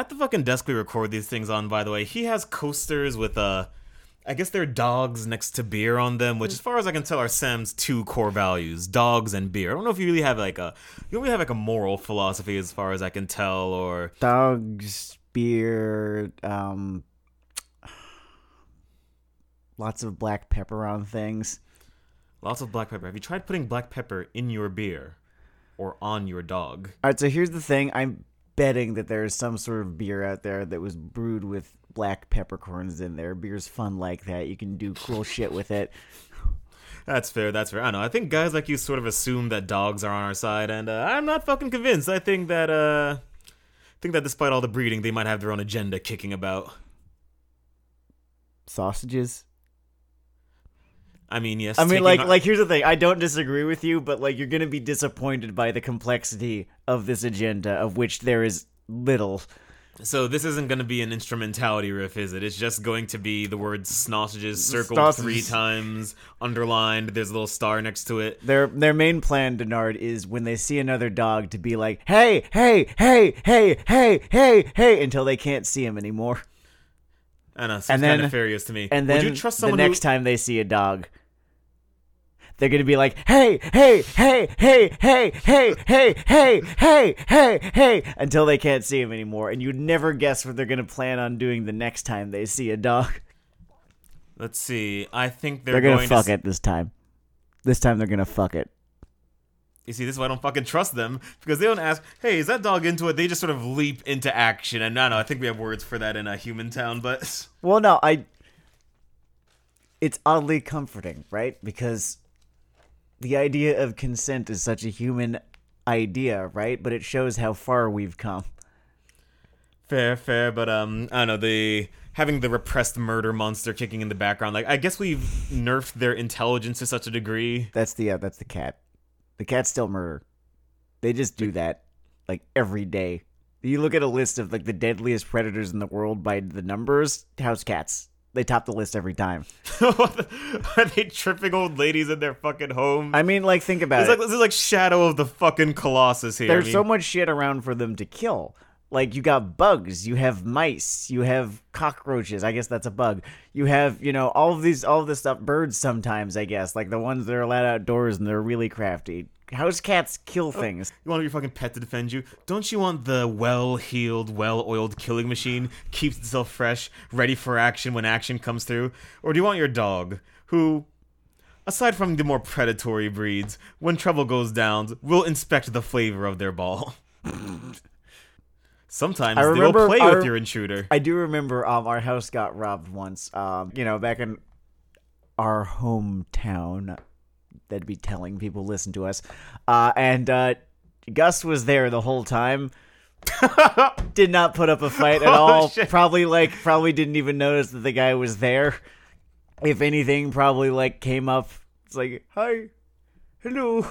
At the fucking desk we record these things on, by the way, he has coasters with, I guess they're dogs next to beer on them, which, as far as I can tell, are Sam's two core values, dogs and beer. I don't know if you really have, a moral philosophy, as far as I can tell, or... Dogs, beer, lots of black pepper on things. Lots of black pepper. Have you tried putting black pepper in your beer or on your dog? All right, so here's the thing. I'm betting that there is some sort of beer out there that was brewed with black peppercorns in there. Beer's fun like that. You can do cool shit with it. That's fair. That's fair. I know. I think guys like you sort of assume that dogs are on our side, and I'm not fucking convinced. I think that despite all the breeding, they might have their own agenda kicking about. Sausages? I mean, yes. I mean, here's the thing. I don't disagree with you, but, you're going to be disappointed by the complexity of this agenda, of which there is little. So this isn't going to be an instrumentality riff, is it? It's just going to be the word snossages circled three times, underlined, there's a little star next to it. Their main plan, Denard, is when they see another dog to be like, hey, hey, hey, hey, hey, hey, hey, until they can't see him anymore. I know, seems kind of nefarious to me. And then would you trust someone the next time they see a dog, they're going to be like, hey, hey, hey, hey, hey, hey, hey, hey, hey, hey, hey, until they can't see him anymore. And you'd never guess what they're going to plan on doing the next time they see a dog. Let's see. I think they're going to... They're going to fuck it this time. This time they're going to fuck it. You see, this is why I don't fucking trust them, because they don't ask, hey, is that dog into it? They just sort of leap into action. And I think we have words for that in a human town, but... Well, no, it's oddly comforting, right? Because... the idea of consent is such a human idea, right? But it shows how far we've come. Fair, but I don't know, having the repressed murder monster kicking in the background, I guess we've nerfed their intelligence to such a degree. That's the cat. The cats still murder. They just do that every day. You look at a list of the deadliest predators in the world by the numbers, house cats. They top the list every time. Are they tripping old ladies in their fucking home? I mean, think about it. This is Shadow of the fucking Colossus here. There's so much shit around for them to kill. You got bugs, you have mice, you have cockroaches. I guess that's a bug. You have, all of this stuff. Birds sometimes, I guess. The ones that are allowed outdoors and they're really crafty. House cats kill things. You want your fucking pet to defend you? Don't you want the well-heeled, well-oiled killing machine? Keeps itself fresh, ready for action when action comes through? Or do you want your dog, who, aside from the more predatory breeds, when trouble goes down, will inspect the flavor of their ball? Sometimes they'll play with your intruder. I do remember our house got robbed once, back in our hometown. That'd be telling people listen to us. And Gus was there the whole time. Did not put up a fight at all. Shit. Probably didn't even notice that the guy was there. If anything, probably came up. It's hi, hello.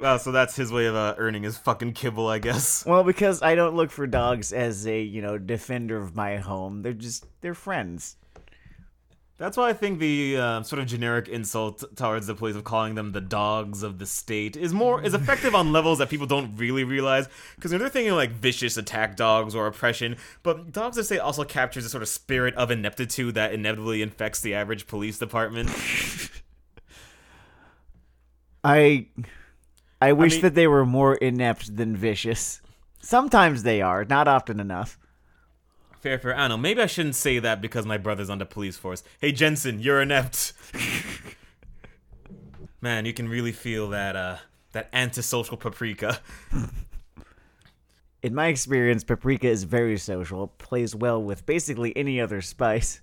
Wow, so that's his way of earning his fucking kibble, I guess. Well, because I don't look for dogs as a, defender of my home. They're friends. That's why I think the sort of generic insult towards the police of calling them the dogs of the state is effective on levels that people don't really realize, because they're thinking vicious attack dogs or oppression, but dogs of the state also captures a sort of spirit of ineptitude that inevitably infects the average police department. I wish that they were more inept than vicious. Sometimes they are, not often enough. Fair. I don't know. Maybe I shouldn't say that because my brother's on the police force. Hey, Jensen, you're inept. Man, you can really feel that antisocial paprika. In my experience, paprika is very social. It plays well with basically any other spice.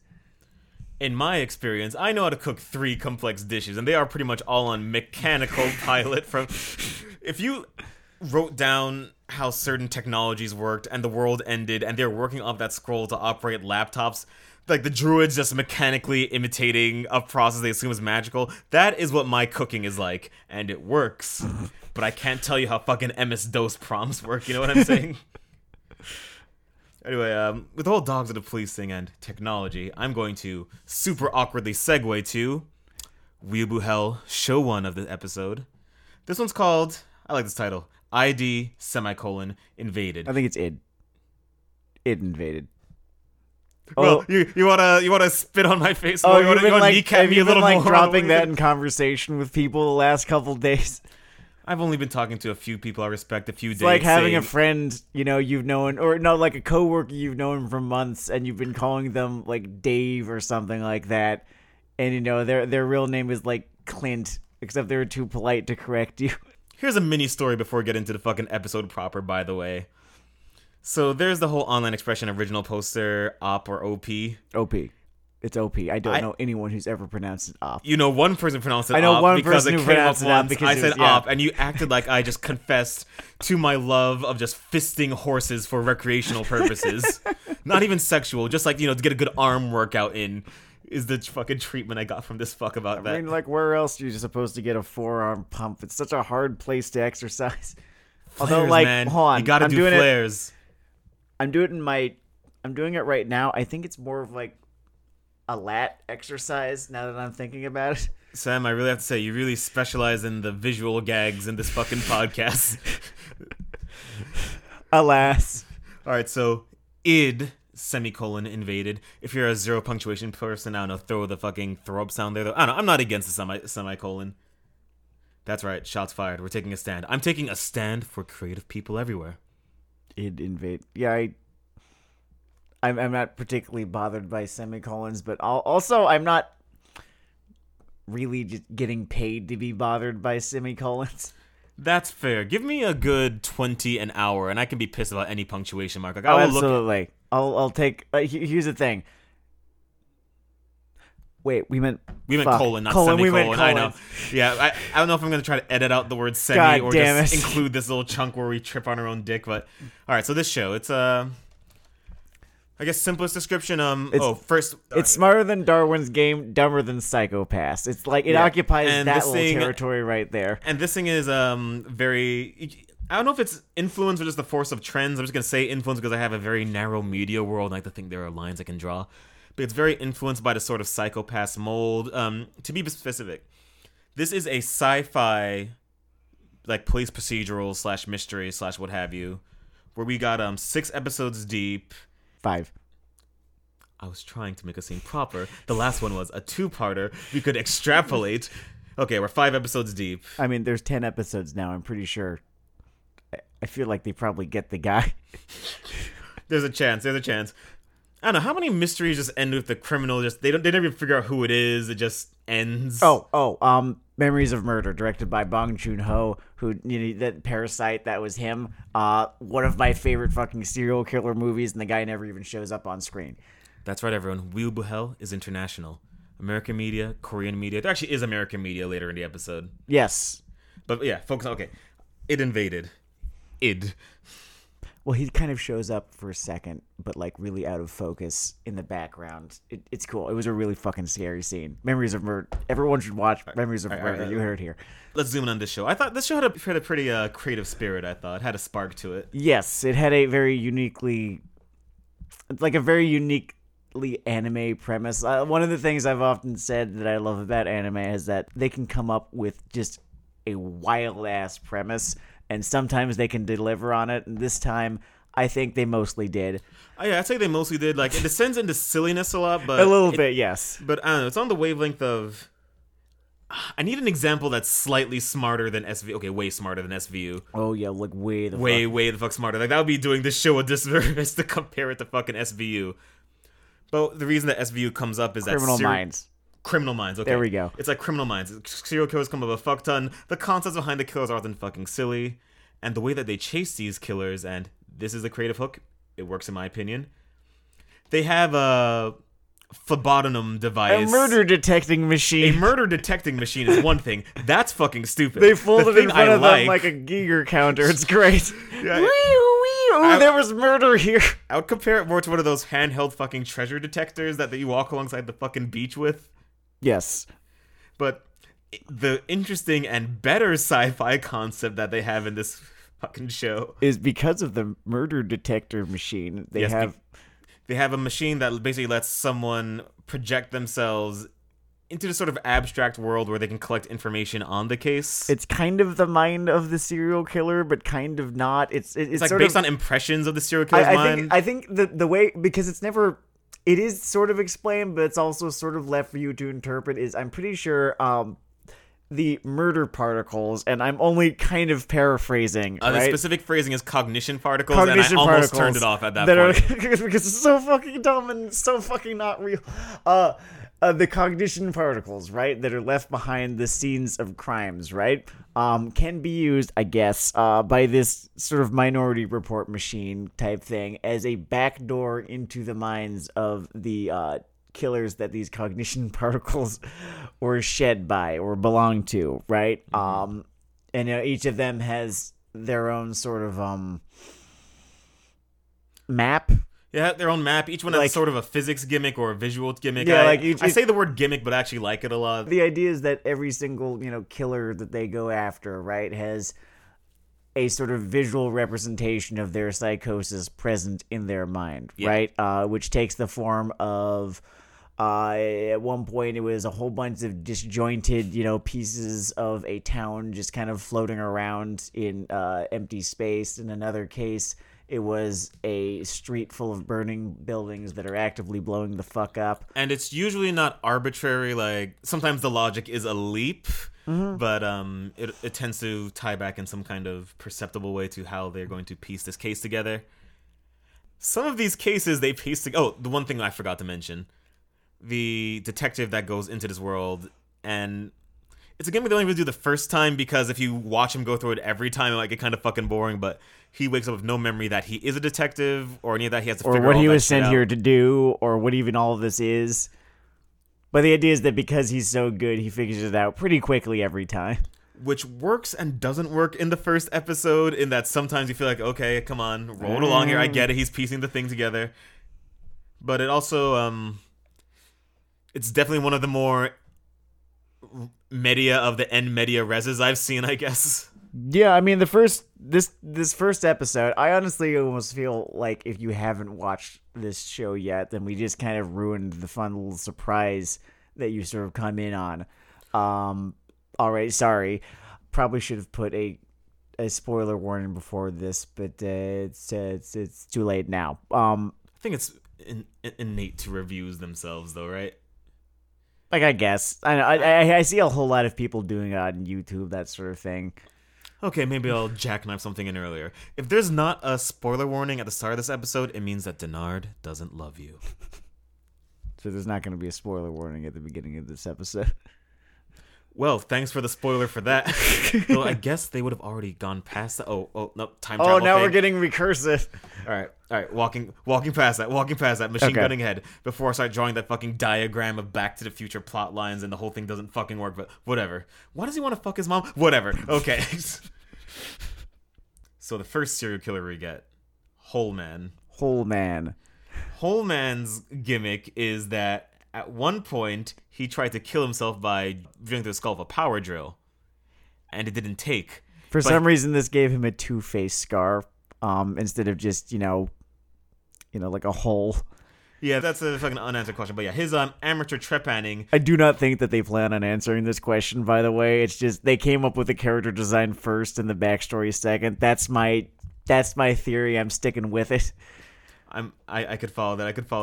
In my experience, I know how to cook 3 complex dishes, and they are pretty much all on mechanical pilot from... If you wrote down how certain technologies worked and the world ended and they're working off that scroll to operate laptops, the druids just mechanically imitating a process they assume is magical, that is what my cooking is like, and it works. But I can't tell you how fucking MS-DOS prompts work, you know what I'm saying? Anyway, with the whole dogs of the police thing and technology, I'm going to super awkwardly segue to Weeaboo Hell, show 1 of the episode. This one's called, I like this title, id:_invaded. I think it's id. id;invaded. Well, you wanna spit on my face? Oh, you've been like dropping that in conversation with people the last couple days. I've only been talking to a few people I respect a few days. It's like having a friend, you know, you've known, or no, like a coworker you've known for months, and you've been calling them like Dave or something like that, and you know their real name is like Clint, except they were too polite to correct you. Here's a mini story before we get into the fucking episode proper, by the way. So there's the whole online expression original poster, OP or OP. OP. It's OP. I don't know anyone who's ever pronounced it OP. You know, one person pronounced it OP. I know OP one person who pronounced it OP because I said OP, and you acted like I just confessed to my love of just fisting horses for recreational purposes. Not even sexual, just like, you know, to get a good arm workout in is the fucking treatment I got from this fuck about that. I mean, like, where else are you supposed to get a forearm pump? It's such a hard place to exercise. Flares, although, like, man. Hold on. You gotta do flares. I'm doing it right now. I think it's more of like a lat exercise now that I'm thinking about it. Sam, I really have to say, you really specialize in the visual gags in this fucking podcast. Alas. All right, so id:invaded. If you're a zero punctuation person, I don't know, throw the fucking throw up sound there. Though. I don't know, I'm not against the semicolon. That's right, shots fired. We're taking a stand. I'm taking a stand for creative people everywhere. id;invaded. Yeah, I'm not particularly bothered by semicolons, but also I'm not really just getting paid to be bothered by semicolons. That's fair. Give me a good 20 an hour, and I can be pissed about any punctuation mark. Like, I will absolutely. I'll take. Here's the thing. Wait, we meant colon, not colon, semicolon. We meant colon. I know. Yeah, I don't know if I'm gonna try to edit out the word semi God or just include this little chunk where we trip on our own dick. But all right, so this show, it's I guess simplest description. It's smarter than Darwin's Game, dumber than Psycho-Pass. It's like it occupies and that little territory right there. And this thing is very. I don't know if it's influence or just the force of trends. I'm just gonna say influence because I have a very narrow media world. And I like to think there are lines I can draw. It's very influenced by the sort of Psycho-Pass mold. To be specific, this is a sci-fi, like police procedural / mystery / what have you, where we got 6 episodes deep. 5. I was trying to make it seem proper. The last one was a 2-parter. We could extrapolate. Okay, we're 5 episodes deep. I mean, there's 10 episodes now. I'm pretty sure. I feel like they probably get the guy. There's a chance. I don't know, how many mysteries just end with the criminal, they never even figure out who it is, it just ends. Memories of Murder, directed by Bong Joon-ho, who, you know, that Parasite, that was him. One of my favorite fucking serial killer movies, and the guy never even shows up on screen. That's right, everyone. Wilbuhel is international. American media, Korean media. There actually is American media later in the episode. Yes. But yeah, focus on, okay. id;invaded. Id. Well, he kind of shows up for a second, but like really out of focus in the background. It's cool. It was a really fucking scary scene. Memories of Murder. Everyone should watch Memories of Murder. You heard it here. Let's zoom in on this show. I thought this show had a pretty creative spirit, I thought. It had a spark to it. Yes, it had a very uniquely anime premise. One of the things I've often said that I love about anime is that they can come up with just a wild-ass premise, and sometimes they can deliver on it. And this time, I think they mostly did. Oh, yeah, I'd say they mostly did. Like, it descends into silliness a lot, but... A little bit, yes. But, I don't know, it's on the wavelength of... I need an example that's slightly smarter than SVU. Okay, way smarter than SVU. Oh, yeah, like, way the fuck smarter. Like, that would be doing this show a disservice to compare it to fucking SVU. But the reason that SVU comes up is Criminal Minds, okay. There we go. It's like Criminal Minds. Serial killers come up a fuck ton. The concepts behind the killers are often fucking silly. And the way that they chase these killers, and this is the creative hook, it works in my opinion. They have a phlebotonum device. A murder detecting machine. A murder detecting machine is one thing. That's fucking stupid. They folded it in front of them like a Geiger counter. It's great. Yeah. There was murder here. I would compare it more to one of those handheld fucking treasure detectors that you walk alongside the fucking beach with. Yes. But the interesting and better sci-fi concept that they have in this fucking show is because of the murder detector machine. They have a machine that basically lets someone project themselves into the sort of abstract world where they can collect information on the case. It's kind of the mind of the serial killer, but kind of not. It's like sort based on impressions of the serial killer's mind. I think the way, because it's never, it is sort of explained, but it's also sort of left for you to interpret. Is I'm pretty sure the murder particles, and I'm only kind of paraphrasing. Right? The specific phrasing is cognition particles, and I almost turned it off at that point because it's so fucking dumb and so fucking not real. The cognition particles, right, that are left behind the scenes of crimes, right, can be used, I guess, by this sort of Minority Report machine type thing as a backdoor into the minds of the killers that these cognition particles were shed by or belong to, right? Mm-hmm. And each of them has their own sort of map. Yeah, their own map. Each one has sort of a physics gimmick or a visual gimmick. Yeah, I say the word gimmick, but I actually like it a lot. The idea is that every single killer that they go after, right, has a sort of visual representation of their psychosis present in their mind, yeah. Right? Which takes the form of... at one point, it was a whole bunch of disjointed, pieces of a town just kind of floating around in empty space. In another case... it was a street full of burning buildings that are actively blowing the fuck up. And it's usually not arbitrary. Like, sometimes the logic is a leap, mm-hmm. but it tends to tie back in some kind of perceptible way to how they're going to piece this case together. Some of these cases they piece together. Oh, the one thing I forgot to mention. The detective that goes into this world, and... it's a gimmick they only really do the first time because if you watch him go through it every time, it might get kind of fucking boring, but he wakes up with no memory that he is a detective or any of that. He has to figure out what he was sent here to do or what even all of this is. But the idea is that because he's so good, he figures it out pretty quickly every time. Which works and doesn't work in the first episode in that sometimes you feel like, okay, come on, roll it along here. I get it. He's piecing the thing together. But it also... it's definitely one of the more... media of the end media reses I've seen, I guess. Yeah, I mean this first episode, I honestly almost feel like if you haven't watched this show yet, then we just kind of ruined the fun little surprise that you sort of come in on. All right, sorry. Probably should have put a spoiler warning before this, but it's too late now. I think it's innate to reviews themselves, though, right? Like, I guess. I see a whole lot of people doing it on YouTube, that sort of thing. Okay, maybe I'll jackknife something in earlier. If there's not a spoiler warning at the start of this episode, it means that Denard doesn't love you. So there's not going to be a spoiler warning at the beginning of this episode. Well, thanks for the spoiler for that. Well, I guess they would have already gone past that. Oh, no, time travel. Oh, now thing. We're getting recursive. All right, walking past that, machine gunning ahead before I start drawing that fucking diagram of Back to the Future plot lines and the whole thing doesn't fucking work. But whatever. Why does he want to fuck his mom? Whatever. Okay. So the first serial killer we get, Whole Man. Whole Man's gimmick is that. At one point, he tried to kill himself by drilling through the skull of a power drill, and it didn't take. For some reason, this gave him a two-face scar instead of just, like a hole. Yeah, that's a fucking unanswered question. But yeah, his amateur trepanning. I do not think that they plan on answering this question, by the way. It's just they came up with the character design first and the backstory second. That's my theory. I'm sticking with it. I could follow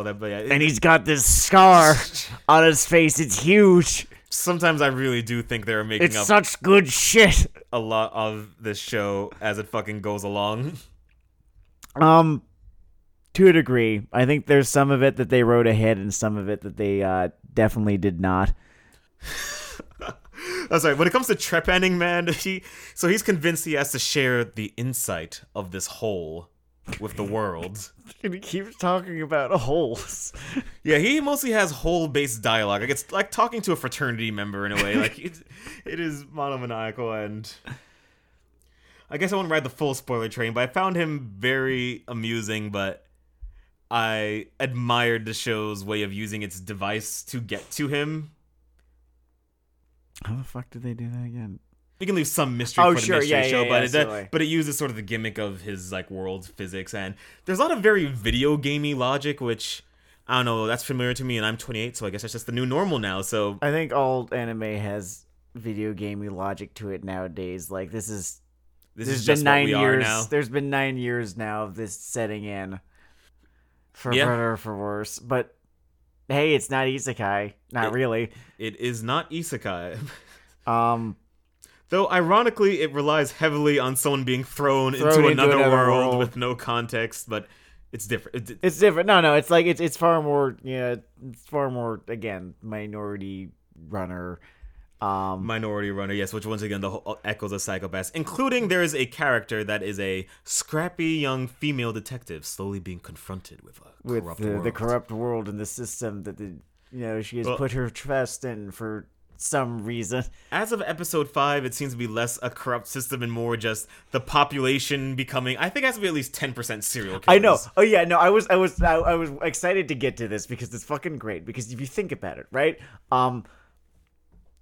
that. But yeah. And he's got this scar on his face. It's huge. Sometimes I really do think they're making up such good shit. A lot of this show as it fucking goes along. To a degree, I think there's some of it that they wrote ahead and some of it that they definitely did not. I'm sorry. When it comes to trepanning, man, he's convinced he has to share the insight of this whole. With the world. And he keeps talking about holes. Yeah, he mostly has hole-based dialogue. Like, it's like talking to a fraternity member in a way. Like, it is monomaniacal, and... I guess I won't ride the full spoiler train, but I found him very amusing, but I admired the show's way of using its device to get to him. How the fuck did they do that again? We can leave some mystery for the mystery show, but it uses sort of the gimmick of his world physics, and there's a lot of very video gamey logic, which I don't know, that's familiar to me, and I'm 28, so I guess that's just the new normal now. So I think all anime has video gamey logic to it nowadays. Like this is just 9 years now. There's been 9 years now of this setting in, for better or for worse. But hey, it's not isekai, not really. It is not isekai. Though, ironically, it relies heavily on someone being thrown into another world with no context, but it's different. It's different. No, it's like it's far more, again, Minority Runner, yes, which once again the whole echoes of Psycho-Pass, including there is a character that is a scrappy young female detective slowly being confronted with the corrupt world and the system that she has put her trust in for some reason. As of episode 5, it seems to be less a corrupt system and more just the population becoming. I think it has to be at least 10% serial killers. I know. Oh yeah, no, I was excited to get to this because it's fucking great. Because if you think about it, right?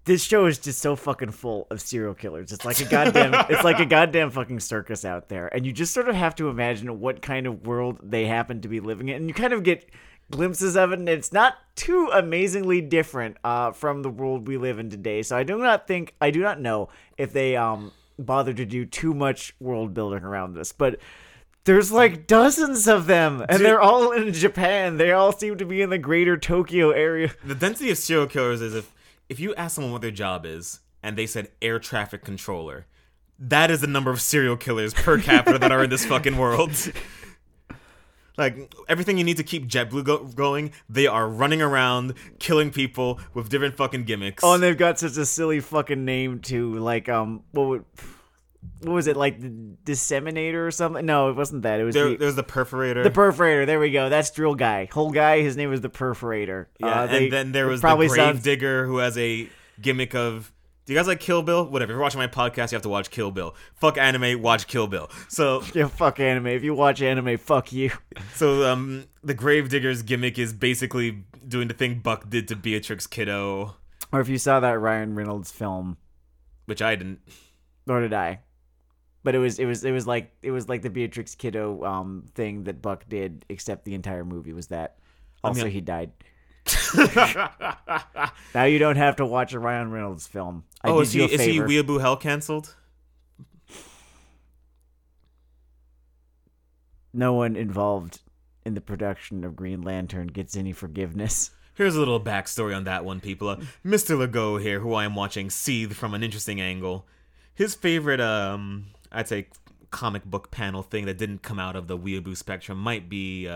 This show is just so fucking full of serial killers. It's like a goddamn, fucking circus out there, and you just sort of have to imagine what kind of world they happen to be living in, and you kind of get glimpses of it, and it's not too amazingly different from the world we live in today. So I do not know if they bothered to do too much world building around this, but there's like dozens of them, and they're all in Japan. They all seem to be in the greater Tokyo area. The density of serial killers is if you ask someone what their job is, and they said air traffic controller, that is the number of serial killers per capita that are in this fucking world. Like, everything you need to keep JetBlue going, they are running around, killing people with different fucking gimmicks. Oh, and they've got such a silly fucking name, too. Like, what was it, like the disseminator or something? No, it wasn't that. It was there's the perforator. The perforator. There we go. That's drill guy. Whole guy. His name was the perforator. Yeah, and then there was the grave digger who has a gimmick of. Do you guys like Kill Bill? Whatever. If you're watching my podcast, you have to watch Kill Bill. Fuck anime. Watch Kill Bill. So yeah, fuck anime. If you watch anime, fuck you. So the grave digger's gimmick is basically doing the thing Buck did to Beatrix Kiddo. Or if you saw that Ryan Reynolds film, which I didn't. Nor did I. But it was like the Beatrix Kiddo thing that Buck did, except the entire movie was that. Also, he died. Now you don't have to watch a Ryan Reynolds film. Is he Weeaboo Hell canceled? No one involved in the production of Green Lantern gets any forgiveness. Here's a little backstory on that one, people. Mr. Legault here, who I am watching seethe from an interesting angle. His favorite, I'd say, comic book panel thing that didn't come out of the Weeaboo spectrum might be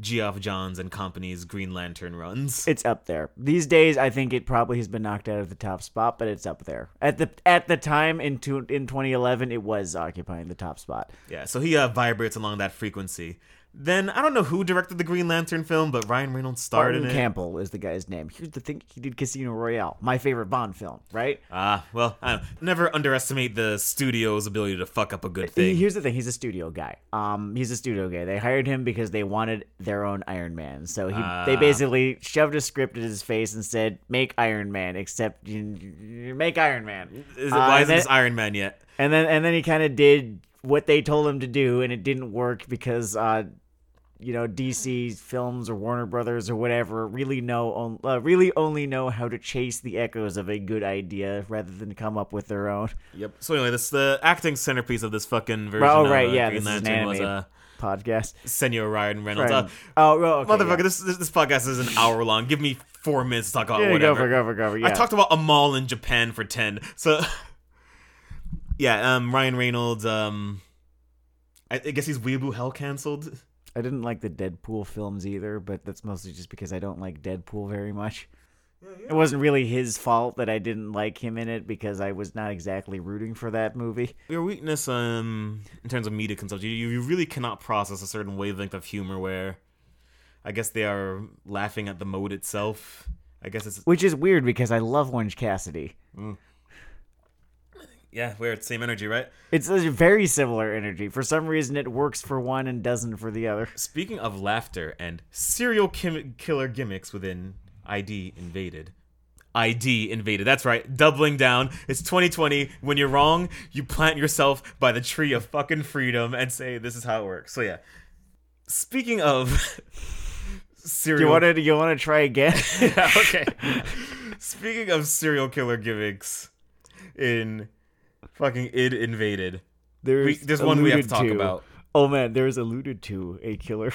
Geoff Johns and Company's Green Lantern runs. It's up there. These days, I think it probably has been knocked out of the top spot, but it's up there. At the time, in 2011, it was occupying the top spot. Yeah, so he vibrates along that frequency. Then, I don't know who directed the Green Lantern film, but Ryan Reynolds starred in it. Campbell is the guy's name. Here's the thing, he did Casino Royale, my favorite Bond film, right? Well, I don't know. Never underestimate the studio's ability to fuck up a good thing. Here's the thing, he's a studio guy. They hired him because they wanted their own Iron Man. So they basically shoved a script in his face and said, make Iron Man, except you make Iron Man. Why isn't this Iron Man yet? And then he kind of did what they told him to do, and it didn't work because... DC films or Warner Brothers or whatever really only know how to chase the echoes of a good idea rather than come up with their own. Yep. So anyway, this the acting centerpiece of this fucking version. Oh right, of, Green Lantern was a podcast. Senor Ryan Reynolds. Right. Motherfucker, yeah. This podcast is an hour long. Give me 4 minutes to talk about whatever. Go for, yeah. I talked about a mall in Japan for 10. So yeah, Ryan Reynolds. I guess he's Weeaboo Hell canceled. I didn't like the Deadpool films either, but that's mostly just because I don't like Deadpool very much. Yeah. It wasn't really his fault that I didn't like him in it because I was not exactly rooting for that movie. Your weakness in terms of media consumption, you really cannot process a certain wavelength of humor where I guess they are laughing at the mode itself. I guess it's... Which is weird because I love Orange Cassidy. Mm. Yeah, we're at same energy, right? It's a very similar energy. For some reason, it works for one and doesn't for the other. Speaking of laughter and serial killer gimmicks within id;invaded. That's right. Doubling down. It's 2020. When you're wrong, you plant yourself by the tree of fucking freedom and say, this is how it works. So yeah. Speaking of serial... You want to try again? Yeah, okay. Speaking of serial killer gimmicks in fucking id;invaded, there's one we have to talk about. Oh man, there's alluded to a killer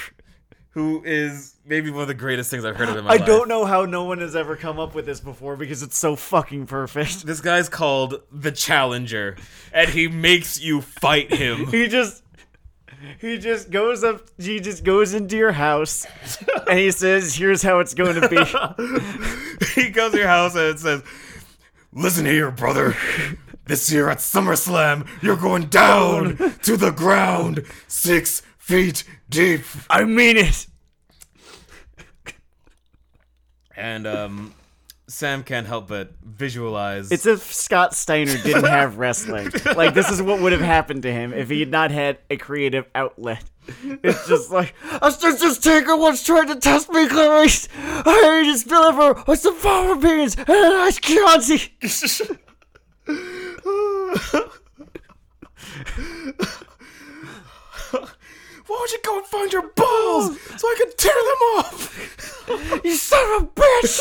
who is maybe one of the greatest things I've heard of in my life. I don't know how no one has ever come up with this before because it's so fucking perfect. This guy's called the Challenger, and he makes you fight him. He just goes into your house, and he says, "Here's how it's going to be." He goes to your house and it says, "Listen here, brother. This year at SummerSlam, you're going down to the ground 6 feet deep. I mean it." And Sam can't help but visualize. It's if Scott Steiner didn't have wrestling. Like, this is what would have happened to him if he had not had a creative outlet. It's just like, "This tanker once tried to test me, Clarice. I ate his liver with some flower beans and an ice Chianti." "Why don't you go and find your balls so I can tear them off? You son of a bitch!"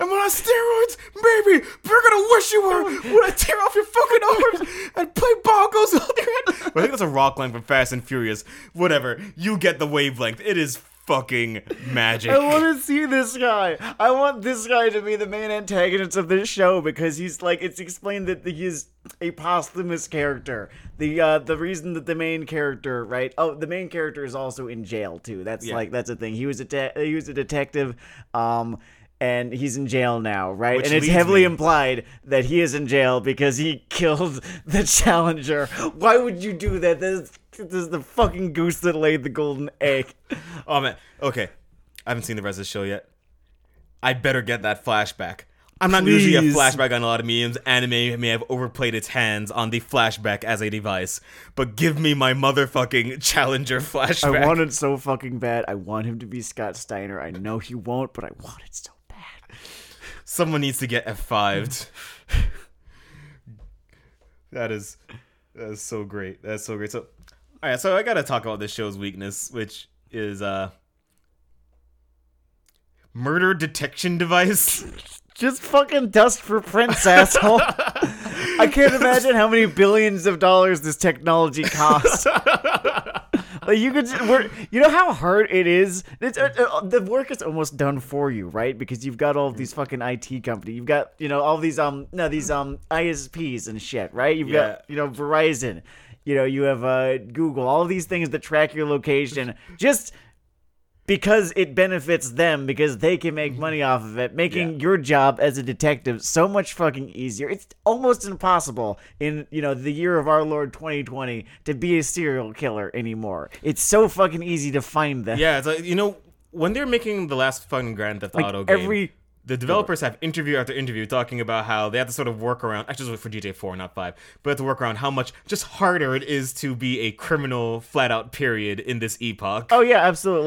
"Am I on steroids? Maybe, but you're gonna wish you were when I tear off your fucking arms and play bongos on your head." I think that's a rock line from Fast and Furious. Whatever, you get the wavelength. It is fucking magic. I want to see this guy. I want this guy to be the main antagonist of this show because he's like, it's explained that he is a posthumous character. The reason that the main character, right? Oh, the main character is also in jail too. That's a thing. He was a detective, and he's in jail now, right? Which, and it's heavily implied that he is in jail because he killed the Challenger. Why would you do that? This is the fucking goose that laid the golden egg. Oh, man. Okay. I haven't seen the rest of the show yet. I better get that flashback. I'm not usually a flashback on a lot of mediums. Anime may have overplayed its hands on the flashback as a device. But give me my motherfucking Challenger flashback. I want it so fucking bad. I want him to be Scott Steiner. I know he won't, but I want it so bad. Someone needs to get F5'd. That is so great. That's so great. So... all right, so I gotta talk about this show's weakness, which is murder detection device. Just fucking dust for prints, asshole. I can't imagine how many billions of dollars this technology costs. Like, you could just, you know how hard it is? The work is almost done for you, right? Because you've got all of these fucking IT companies. You've got, all these ISPs and shit, right? You've got, Verizon. You have Google, all these things that track your location just because it benefits them, because they can make money off of it, making your job as a detective so much fucking easier. It's almost impossible in, the year of our Lord 2020 to be a serial killer anymore. It's so fucking easy to find them. Yeah, it's like, when they're making the last fucking Grand Theft Auto game, the developers have interview after interview talking about how they have to sort of work around, actually for GTA 4, not 5, but have to work around how much just harder it is to be a criminal flat out period in this epoch. Oh yeah, absolutely.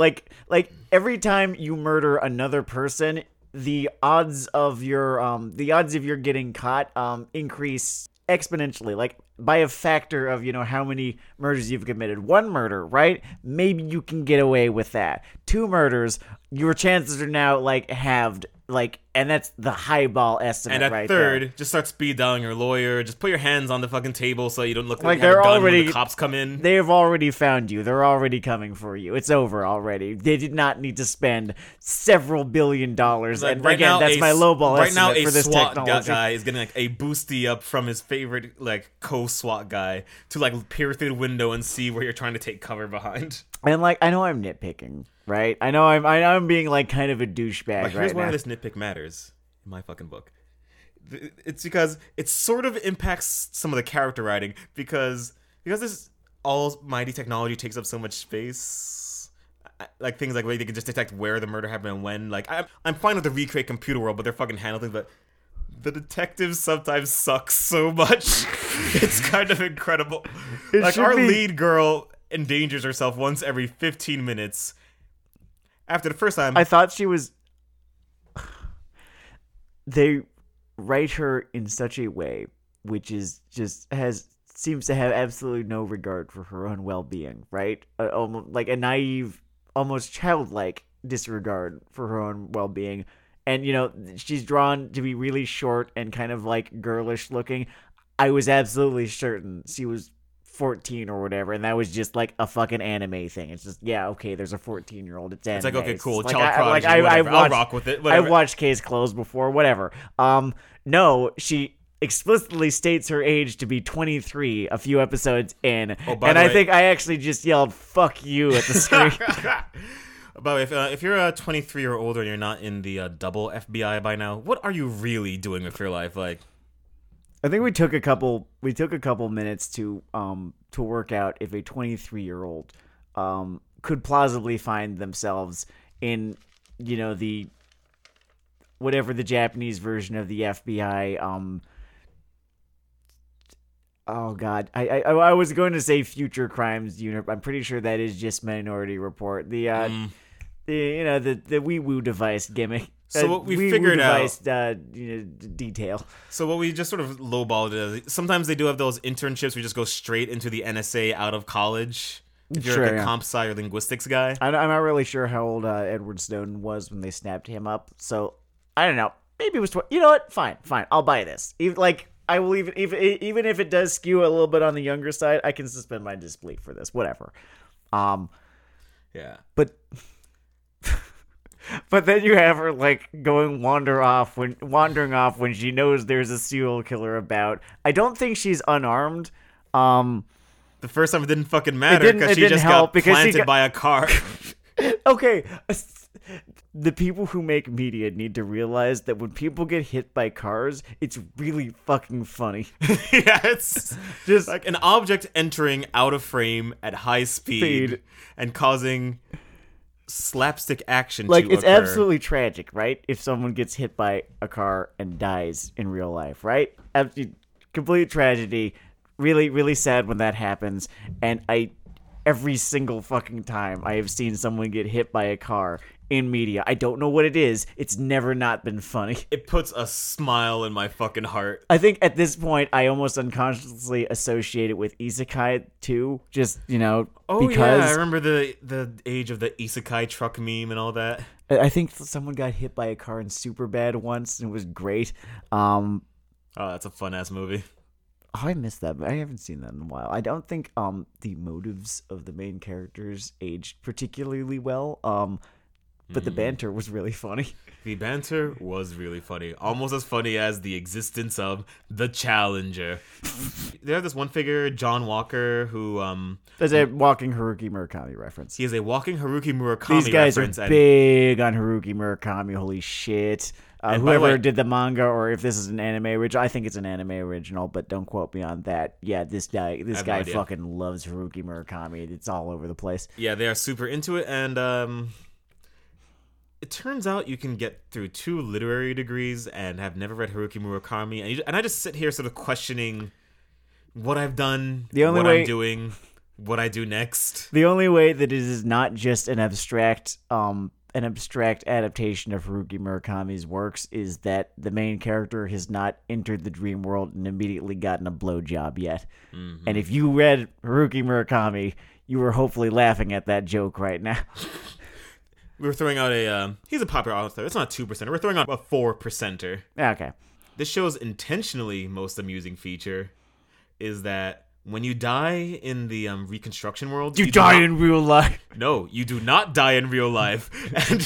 Like every time you murder another person, the odds of your getting caught increase exponentially, like by a factor of, how many murders you've committed. One murder, right? Maybe you can get away with that. Two murders, your chances are now like halved. Like, and that's the highball estimate, right? And at third, just start speed dialing your lawyer. Just put your hands on the fucking table so you don't look like you have a gun when the cops come in. They've already found you. They're already coming for you. It's over already. They did not need to spend several $billions. Like, and right again, now, that's my lowball estimate for this SWAT technology. Right now, a SWAT guy is getting like a boosty up from his favorite like co-SWAT guy to like peer through the window and see where you're trying to take cover behind. And like, I know I'm nitpicking. Right? I know I'm being like kind of a douchebag. Like, here's why this nitpick matters in my fucking book. It's because it sort of impacts some of the character writing because this almighty technology takes up so much space. Like things like where they can just detect where the murder happened and when. Like I'm fine with the recreate computer world, but they're fucking handling that. The detective sometimes sucks so much. It's kind of incredible. Like our lead girl endangers herself once every 15 minutes. After the first time, I thought she was... They write her in such a way which is just seems to have absolutely no regard for her own well-being, right? Almost like a naive, almost childlike disregard for her own well-being. And, you know, she's drawn to be really short and kind of like girlish looking. I was absolutely certain she was 14 or whatever, and that was just like a fucking anime thing. It's just, yeah, okay, there's a 14-year-old. It's anime. It's like, okay, cool, child prodigy, whatever. I'll rock with it. I've watched K's Clothes before, whatever. No, she explicitly states her age to be 23 a few episodes in, and I think I actually just yelled "fuck you" at the screen. By the way, if you're 23 or older and you're not in the double FBI by now, what are you really doing with your life? Like, I think we took a couple minutes to work out if a 23-year-old could plausibly find themselves in, you know, the whatever the Japanese version of the FBI. Oh God, I was going to say Future Crimes Unit. I'm pretty sure that is just Minority Report. The you know, the wee-woo device gimmick. So what we figured device, out, you know, detail. So what we just sort of lowballed is sometimes they do have those internships. We just go straight into the NSA out of college. If you're like a comp sci or linguistics guy. I'm not really sure how old Edward Snowden was when they snapped him up. So I don't know. Maybe it was 20. You know what? Fine. I'll buy this. Even, like, I will even if it does skew a little bit on the younger side, I can suspend my disbelief for this. Whatever. Yeah. But then you have her like wandering off when she knows there's a serial killer about. I don't think she's unarmed. The first time it didn't fucking matter because she just got planted by a car. Okay. The people who make media need to realize that when people get hit by cars, it's really fucking funny. Yeah, it's just like an object entering out of frame at high speed. And causing slapstick action to occur. Like, it's absolutely tragic, right? If someone gets hit by a car and dies in real life, right? Complete tragedy. Really, really sad when that happens. And every single fucking time I have seen someone get hit by a car in media, I don't know what it is. It's never not been funny. It puts a smile in my fucking heart. I think at this point, I almost unconsciously associate it with Isekai too. Just, you know, yeah, I remember the age of the Isekai truck meme and all that. I think someone got hit by a car in Superbad once, and it was great. Oh, that's a fun-ass movie. Oh, I missed that, but I haven't seen that in a while. I don't think the motives of the main characters aged particularly well. But the banter was really funny. The banter was really funny. Almost as funny as the existence of the Challenger. They have this one figure, John Walker, who... There's a walking Haruki Murakami reference. He is a walking Haruki Murakami reference. These guys are big on Haruki Murakami. Holy shit. Whoever did the manga, or if this is an anime original, I think it's an anime original, but don't quote me on that. Yeah, this guy fucking loves Haruki Murakami. It's all over the place. Yeah, they are super into it, and... It turns out you can get through 2 literary degrees and have never read Haruki Murakami. And I just sit here sort of questioning what I've done, I'm doing, what I do next. The only way that it is not just an abstract adaptation of Haruki Murakami's works is that the main character has not entered the dream world and immediately gotten a blowjob yet. Mm-hmm. And if you read Haruki Murakami, you were hopefully laughing at that joke right now. We were throwing out he's a popular author. It's not a 2%. We're throwing out a 4%. Okay. This show's intentionally most amusing feature is that when you die in the reconstruction world... You die in real life. No, you do not die in real life. And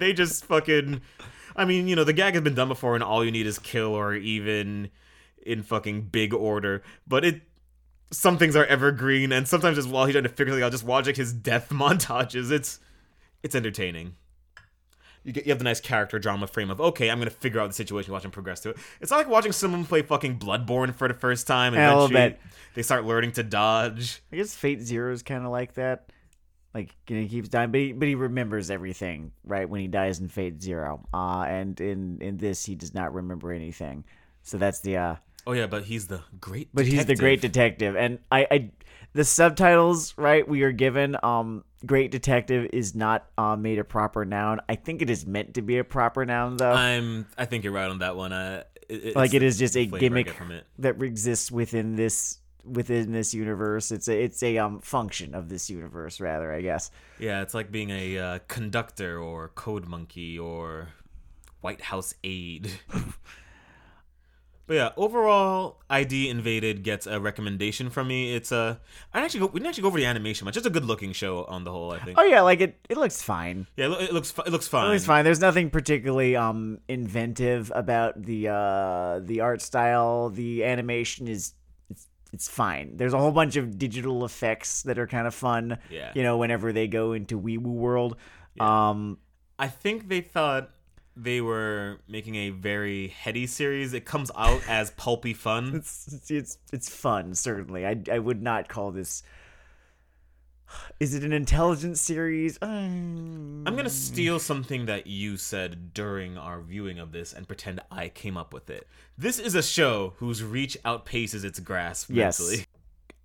they just fucking... I mean, you know, the gag has been done before and all you need is kill or even in fucking big order. But some things are evergreen. And sometimes just while he's trying to figure things out, just watching his death montages, It's entertaining. You have the nice character drama frame of, okay, I'm going to figure out the situation, watch them progress to it. It's not like watching someone play fucking Bloodborne for the first time and eventually they start learning to dodge. I guess Fate Zero is kind of like that. Like, you know, he keeps dying, but he remembers everything, right, when he dies in Fate Zero. And in this, he does not remember anything. So that's the... Oh, yeah, but he's the great detective. And the subtitles, right, we are given... Great detective is not made a proper noun. I think it is meant to be a proper noun, though. I think you're right on that one. Like it is just a gimmick that exists within this universe. It's a function of this universe, rather, I guess. Yeah, it's like being a conductor or code monkey or White House aide. But yeah, overall, ID Invaded gets a recommendation from me. It's a we didn't actually go over the animation much. It's a good-looking show on the whole, I think. Oh yeah, like it looks fine. Yeah, it looks fine. It looks fine. There's nothing particularly inventive about the art style. The animation is it's fine. There's a whole bunch of digital effects that are kind of fun. Yeah. You know, whenever they go into Weewoo world, yeah. I think they thought they were making a very heady series. It comes out as pulpy fun. It's fun, certainly. I would not call this... Is it an intelligent series? I'm going to steal something that you said during our viewing of this and pretend I came up with it. This is a show whose reach outpaces its grasp mentally. Yes.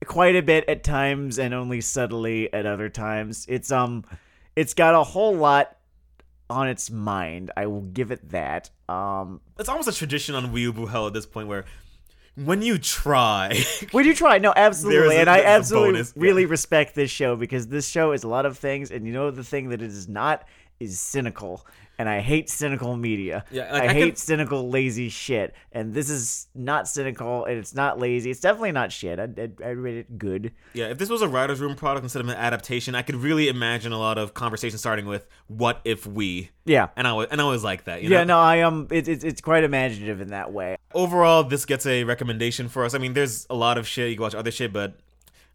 Quite a bit at times and only subtly at other times. It's got a whole lot on its mind, I will give it that. It's almost a tradition on Weeaboo Hell at this point where when you try, no, absolutely. And I absolutely really respect this show, because this show is a lot of things, and you know the thing that it is not is cynical, and I hate cynical media. Yeah, like I hate cynical, lazy shit, and this is not cynical, and it's not lazy. It's definitely not shit. I read it good. Yeah, if this was a writer's room product instead of an adaptation, I could really imagine a lot of conversations starting with, what if we? Yeah. And I always like that, you know? Yeah, no, it's quite imaginative in that way. Overall, this gets a recommendation for us. I mean, there's a lot of shit. You can watch other shit, but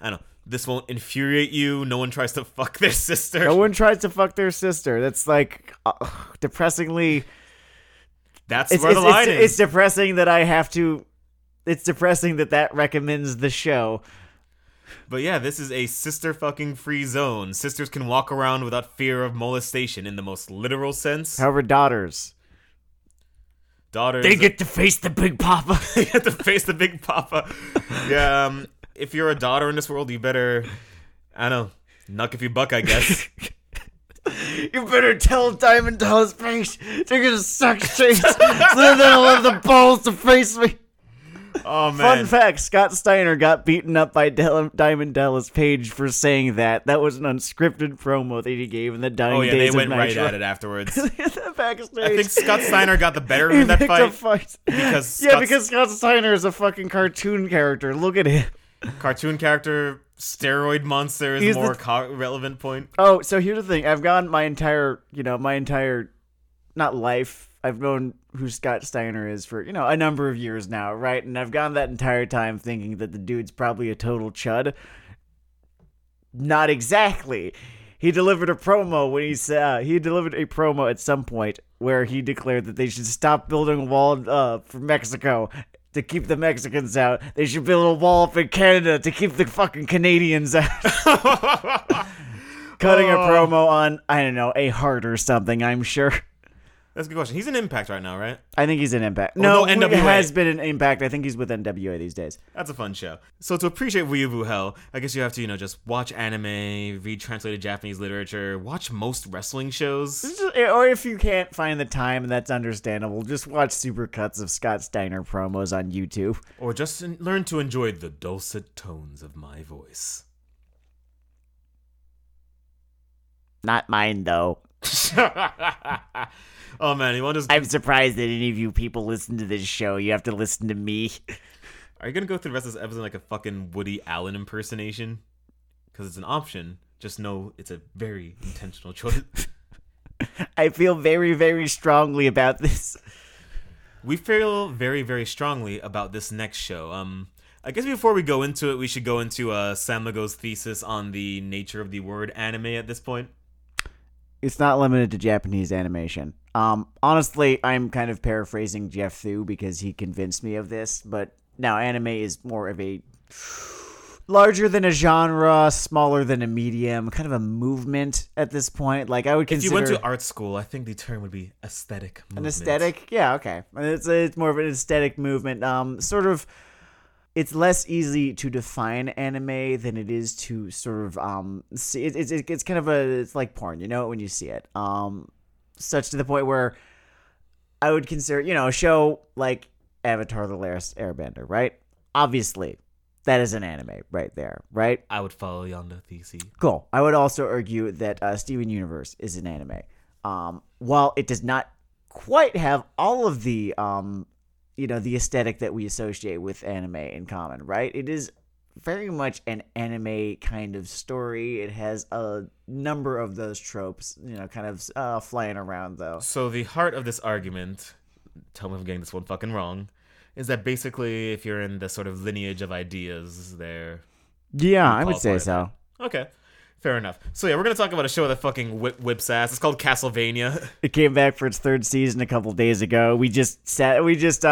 I don't know. This won't infuriate you. No one tries to fuck their sister. That's like depressingly. That's where the line is. It's depressing that I have to. It's depressing that recommends the show. But yeah, this is a sister fucking free zone. Sisters can walk around without fear of molestation in the most literal sense. However, daughters. They get to face the big papa. Yeah. If you're a daughter in this world, you better, I don't know, knuck if you buck, I guess. You better tell Diamond Dallas Page they're going to suck chase so that they'll have the balls to face me. Oh, man. Fun fact, Scott Steiner got beaten up by Diamond Dallas Page for saying that. That was an unscripted promo that he gave in the dying days of Nitro. Oh, yeah, they went right at it afterwards. Backstage. I think Scott Steiner got the better of that fight. Because Scott Steiner is a fucking cartoon character. Look at him. Cartoon character, steroid monster is more relevant point. Oh, so here's the thing. I've gone my entire, not life, I've known who Scott Steiner is for, a number of years now, right? And I've gone that entire time thinking that the dude's probably a total chud. Not exactly. He delivered a promo when he delivered a promo at some point where he declared that they should stop building a wall for Mexico to keep the Mexicans out. They should build a wall up in Canada to keep the fucking Canadians out. Cutting a promo on, I don't know, a heart or something, I'm sure. That's a good question. He's in Impact right now, right? I think he's in Impact. No, NWA. He has been in Impact. I think he's with NWA these days. That's a fun show. So to appreciate Weeaboo Hell, I guess you have to, just watch anime, read translated Japanese literature, watch most wrestling shows. Or if you can't find the time, and that's understandable, just watch supercuts of Scott Steiner promos on YouTube. Or just learn to enjoy the dulcet tones of my voice. Not mine, though. Oh man, you want to? I'm surprised that any of you people listen to this show. You have to listen to me. Are you gonna go through the rest of this episode like a fucking Woody Allen impersonation? Because it's an option. Just know it's a very intentional choice. I feel very, very strongly about this. We feel very, very strongly about this next show. I guess before we go into it, we should go into Sam Lego's thesis on the nature of the word anime at this point. It's not limited to Japanese animation. Honestly, I'm kind of paraphrasing Jeff Thew because he convinced me of this, but now anime is more of a larger than a genre, smaller than a medium, kind of a movement at this point. Like I would consider, if you went to art school, I think the term would be aesthetic movement. An aesthetic? Yeah, okay. It's more of an aesthetic movement. It's less easy to define anime than it is to sort of see. It's kind of it's like porn, when you see it. Such to the point where I would consider, a show like Avatar The Last Airbender, right? Obviously, that is an anime right there, right? I would follow you on the thesis. Cool. I would also argue that Steven Universe is an anime. While it does not quite have all of the, the aesthetic that we associate with anime in common, right? It is very much an anime kind of story. It has a number of those tropes, kind of flying around, though. So the heart of this argument, tell me if I'm getting this one fucking wrong, is that basically if you're in the sort of lineage of ideas there. Yeah, I would say so. Okay. Fair enough. So, yeah, we're going to talk about a show that fucking whips ass. It's called Castlevania. It came back for its third season a couple days ago. We just binged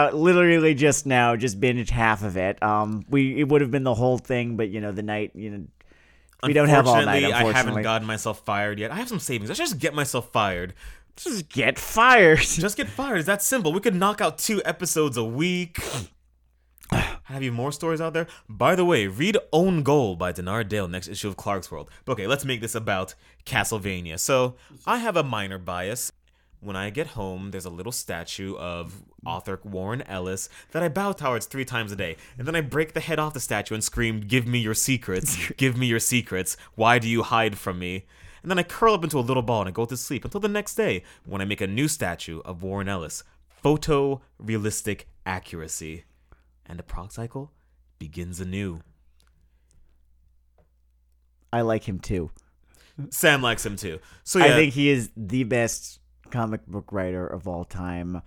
half of it. It would have been the whole thing, but, the night, we don't have all night, unfortunately. I haven't gotten myself fired yet. I have some savings. I should just get myself fired. Just get fired. Just get fired. It's that simple. We could knock out 2 episodes a week. Have you more stories out there? By the way, read Own Goal by Denard Dale, next issue of Clark's World. But okay, let's make this about Castlevania. So, I have a minor bias. When I get home, there's a little statue of author Warren Ellis that I bow towards 3 times a day. And then I break the head off the statue and scream, "Give me your secrets, give me your secrets, why do you hide from me?" And then I curl up into a little ball and I go to sleep until the next day when I make a new statue of Warren Ellis. Photorealistic accuracy. And the prog cycle begins anew. I like him too. Sam likes him too. So yeah. I think he is the best comic book writer of all time.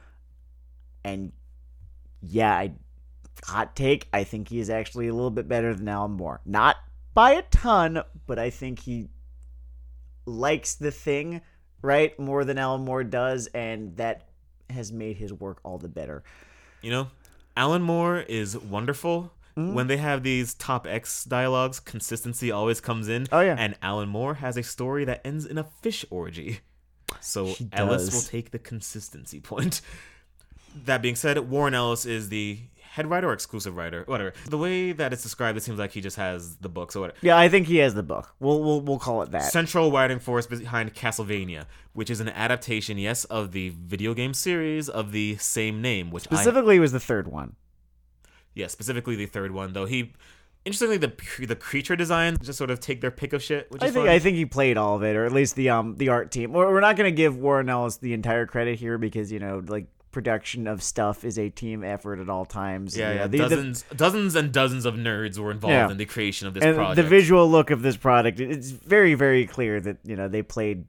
And yeah, hot take, I think he is actually a little bit better than Alan Moore. Not by a ton, but I think he likes the thing, right, more than Alan Moore does, and that has made his work all the better. Alan Moore is wonderful. Mm-hmm. When they have these Top X dialogues, consistency always comes in. Oh, yeah. And Alan Moore has a story that ends in a fish orgy. So Ellis will take the consistency point. That being said, Warren Ellis is the head writer or exclusive writer, whatever. The way that it's described, it seems like he just has the book. So whatever. Yeah, I think he has the book. We'll call it that. Central writing force behind Castlevania, which is an adaptation, yes, of the video game series of the same name, which specifically was the third one. Yeah, specifically the third one, though he. Interestingly, the creature designs just sort of take their pick of shit, which is fun. I think he played all of it, or at least the art team. We're not going to give Warren Ellis the entire credit here because production of stuff is a team effort at all times. Dozens and dozens of nerds were involved in the creation of this project. The visual look of this product, it's very, very clear that they played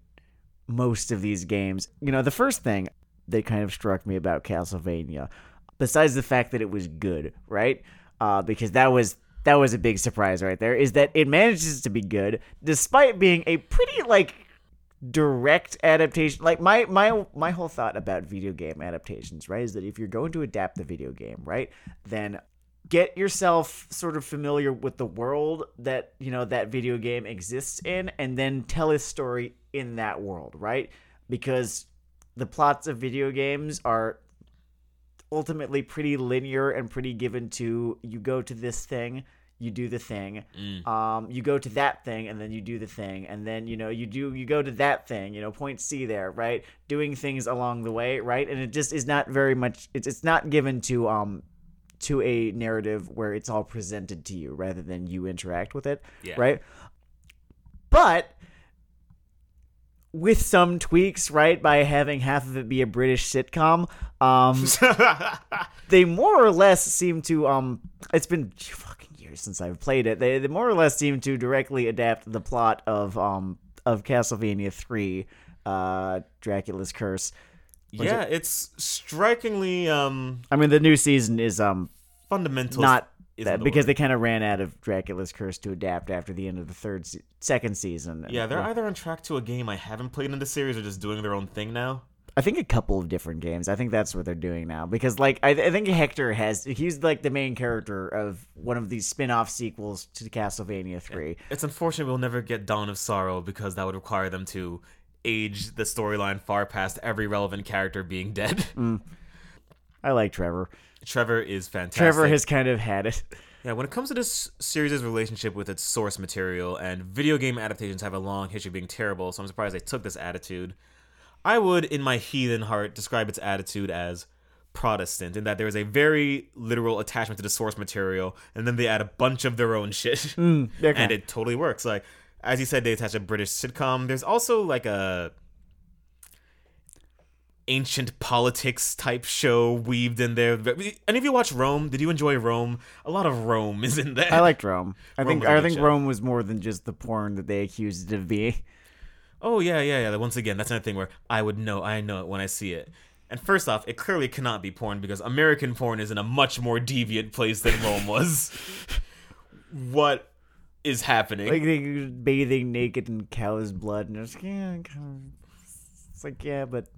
most of these games. The first thing that kind of struck me about Castlevania, besides the fact that it was good, right? Because that was a big surprise right there, is that it manages to be good despite being a pretty direct adaptation. My whole thought about video game adaptations, right, is that if you're going to adapt the video game, right, then get yourself sort of familiar with the world that that video game exists in, and then tell a story in that world, right? Because the plots of video games are ultimately pretty linear and pretty given to, you go to this thing, you do the thing, you go to that thing, and then you do the thing, and then, you go to that thing, point C there, right? Doing things along the way, right? And it just is not very much, it's not given to a narrative where it's all presented to you rather than you interact with it, right? But with some tweaks, right, by having half of it be a British sitcom, they more or less seem to, it's been fucking years since I've played it, they more or less seem to directly adapt the plot of Castlevania 3, Dracula's Curse. It's strikingly, the new season is, fundamental. Not that, because they kind of ran out of Dracula's Curse to adapt after the end of the second season. Yeah, they're either on track to a game I haven't played in the series or just doing their own thing now. I think a couple of different games. I think that's what they're doing now. Because, I think Hector he's, the main character of one of these spin-off sequels to Castlevania 3. It's unfortunate we'll never get Dawn of Sorrow because that would require them to age the storyline far past every relevant character being dead. Mm. I like Trevor. Trevor is fantastic. Trevor has kind of had it. Yeah, when it comes to this series' relationship with its source material, and video game adaptations have a long history of being terrible, so I'm surprised they took this attitude. I would, in my heathen heart, describe its attitude as Protestant, in that there is a very literal attachment to the source material, and then they add a bunch of their own shit. Okay. And it totally works. Like, as you said, they attach a British sitcom. There's also like a ancient politics type show weaved in there. And if you watch Rome, did you enjoy Rome? A lot of Rome is in there. I liked Rome. I think Rome was more than just the porn that they accused it of being. Oh yeah. Once again, that's another thing where I know it when I see it. And first off, it clearly cannot be porn, because American porn is in a much more deviant place than Rome was. What is happening? Like, they're bathing naked in cow's blood, and it's but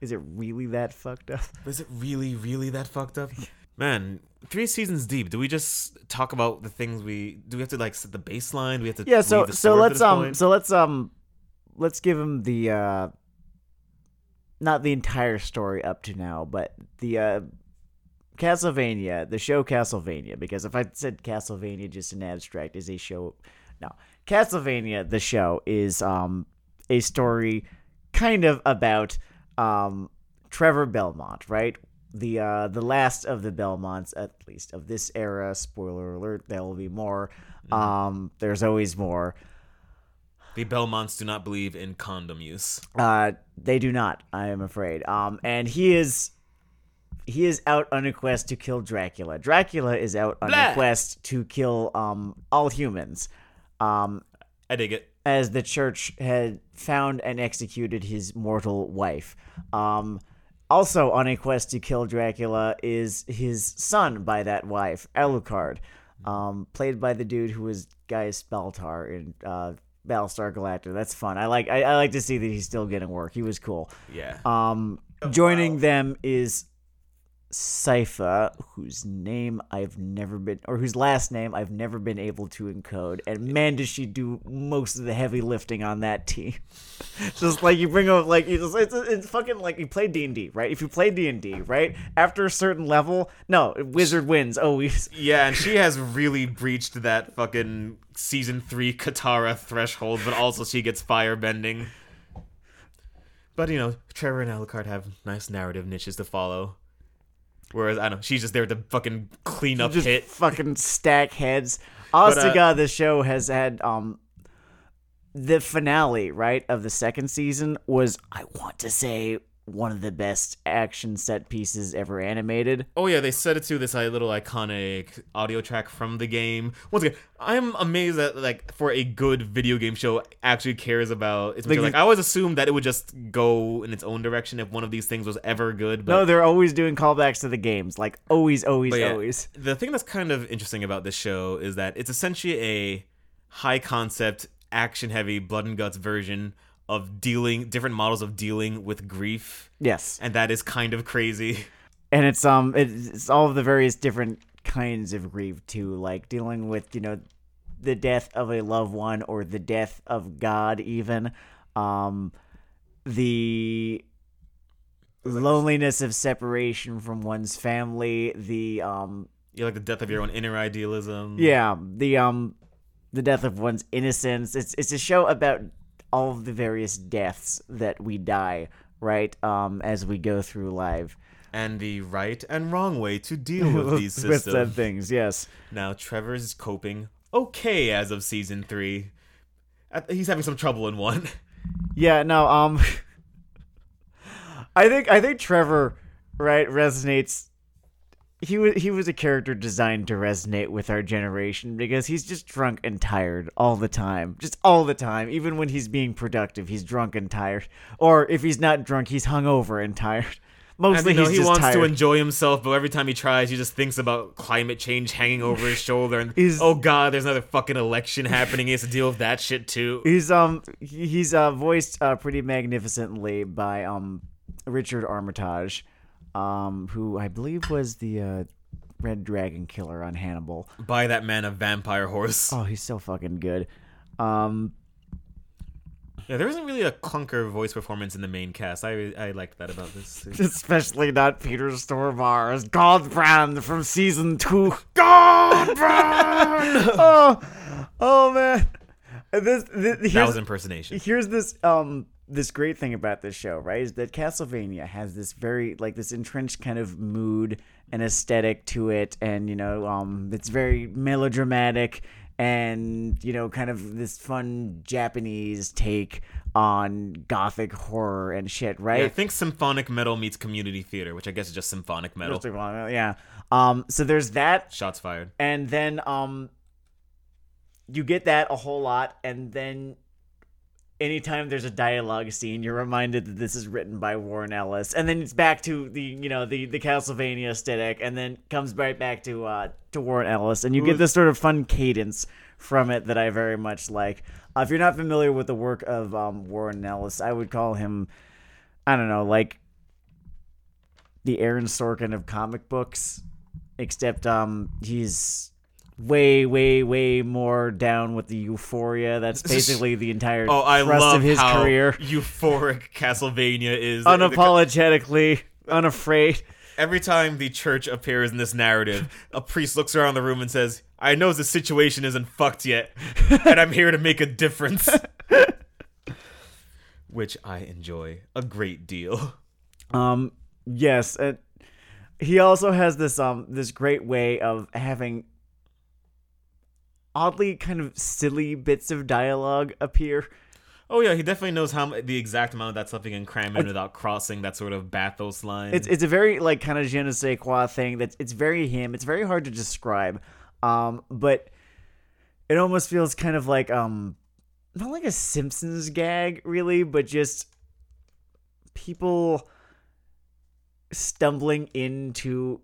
is it really that fucked up? Is it really, really that fucked up? Man, 3 seasons deep. Do we just talk about the things do we have to like set the baseline? Do we have to let's give him the not the entire story up to now, but the Castlevania, the show Castlevania, because if I said Castlevania just in abstract is a show, no. Castlevania the show is a story kind of about Trevor Belmont, right? The last of the Belmonts, at least of this era. Spoiler alert, there will be more. There's always more. The Belmonts do not believe in condom use. They do not, I am afraid. And he is out on a quest to kill Dracula. Dracula is out on a quest to kill all humans. I dig it. As the church had found and executed his mortal wife. Also on a quest to kill Dracula is his son by that wife, Alucard, played by the dude who was Gaius Baltar in Battlestar Galactica. That's fun. I like to see that he's still getting work. He was cool. Yeah. Joining them is Sypha, whose last name I've never been able to encode. And man, does she do most of the heavy lifting on that team. Just like you bring up, like, you just, it's fucking like you play D&D, right? If you play D&D, right? After a certain level, wizard wins always. Yeah, and she has really breached that fucking season 3 Katara threshold, but also she gets firebending. But, Trevor and Alucard have nice narrative niches to follow. Whereas, I don't know, she's just there to fucking clean up just hit. Fucking stack heads. Also, God, the show has had the finale, right, of the second season was, I want to say, one of the best action set pieces ever animated. Oh, yeah, they set it to this little iconic audio track from the game. Once again, I'm amazed that, for a good video game show, actually cares about its material. I always assumed that it would just go in its own direction if one of these things was ever good. But no, they're always doing callbacks to the games. Like, always. The thing that's kind of interesting about this show is that it's essentially a high-concept, action-heavy, blood-and-guts version of different models of dealing with grief. Yes. And that is kind of crazy. And it's all of the various different kinds of grief too, like dealing with, the death of a loved one or the death of God even. The loneliness of separation from one's family, the death of your own inner idealism. Yeah. The death of one's innocence. It's a show about all of the various deaths that we die, right, as we go through life. And the right and wrong way to deal with these systems. With said things, yes. Now, Trevor's coping okay as of season 3. He's having some trouble in 1. Yeah, no, I think Trevor, right, resonates. He was a character designed to resonate with our generation because he's just drunk and tired all the time. Just all the time. Even when he's being productive, he's drunk and tired. Or if he's not drunk, he's hungover and tired. Mostly he's just tired. He wants to enjoy himself, but every time he tries, he just thinks about climate change hanging over his shoulder. And oh God, there's another fucking election happening. He has to deal with that shit too. He's voiced pretty magnificently by Richard Armitage. Who I believe was the Red Dragon Killer on Hannibal. By that man, a vampire horse. Oh, he's so fucking good. Yeah, there isn't really a clunker voice performance in the main cast. I liked that about this. Especially not Peter Stormare as Godbrand from season 2. Godbrand! oh man, this that was impersonation. Here's this this great thing about this show, right, is that Castlevania has this very, like, this entrenched kind of mood and aesthetic to it, and, you know, it's very melodramatic and, you know, kind of this fun Japanese take on gothic horror and shit, right? Yeah, I think symphonic metal meets community theater, which I guess is just symphonic metal. Yeah. So there's that. Shots fired. And then you get that a whole lot, and then anytime there's a dialogue scene, you're reminded that this is written by Warren Ellis, and then it's back to the, you know, the Castlevania aesthetic, and then comes right back to Warren Ellis, and you get this sort of fun cadence from it that I very much like. If you're not familiar with the work of Warren Ellis, I would call him, I don't know, like the Aaron Sorkin of comic books, except he's way more down with the euphoria. That's basically the entire thrust of his career. Euphoric Castlevania is unapologetically unafraid. Every time the church appears in this narrative, a priest looks around the room and says, I know the situation isn't fucked yet, and I'm here to make a difference. Which I enjoy a great deal. Yes, and he also has this this great way of having oddly kind of silly bits of dialogue appear. Oh yeah, he definitely knows how the exact amount of that stuff he can cram in without crossing that sort of bathos line. It's a very like kind of je ne sais quoi thing. It's very him. It's very hard to describe, but it almost feels kind of like not like a Simpsons gag really, but just people stumbling into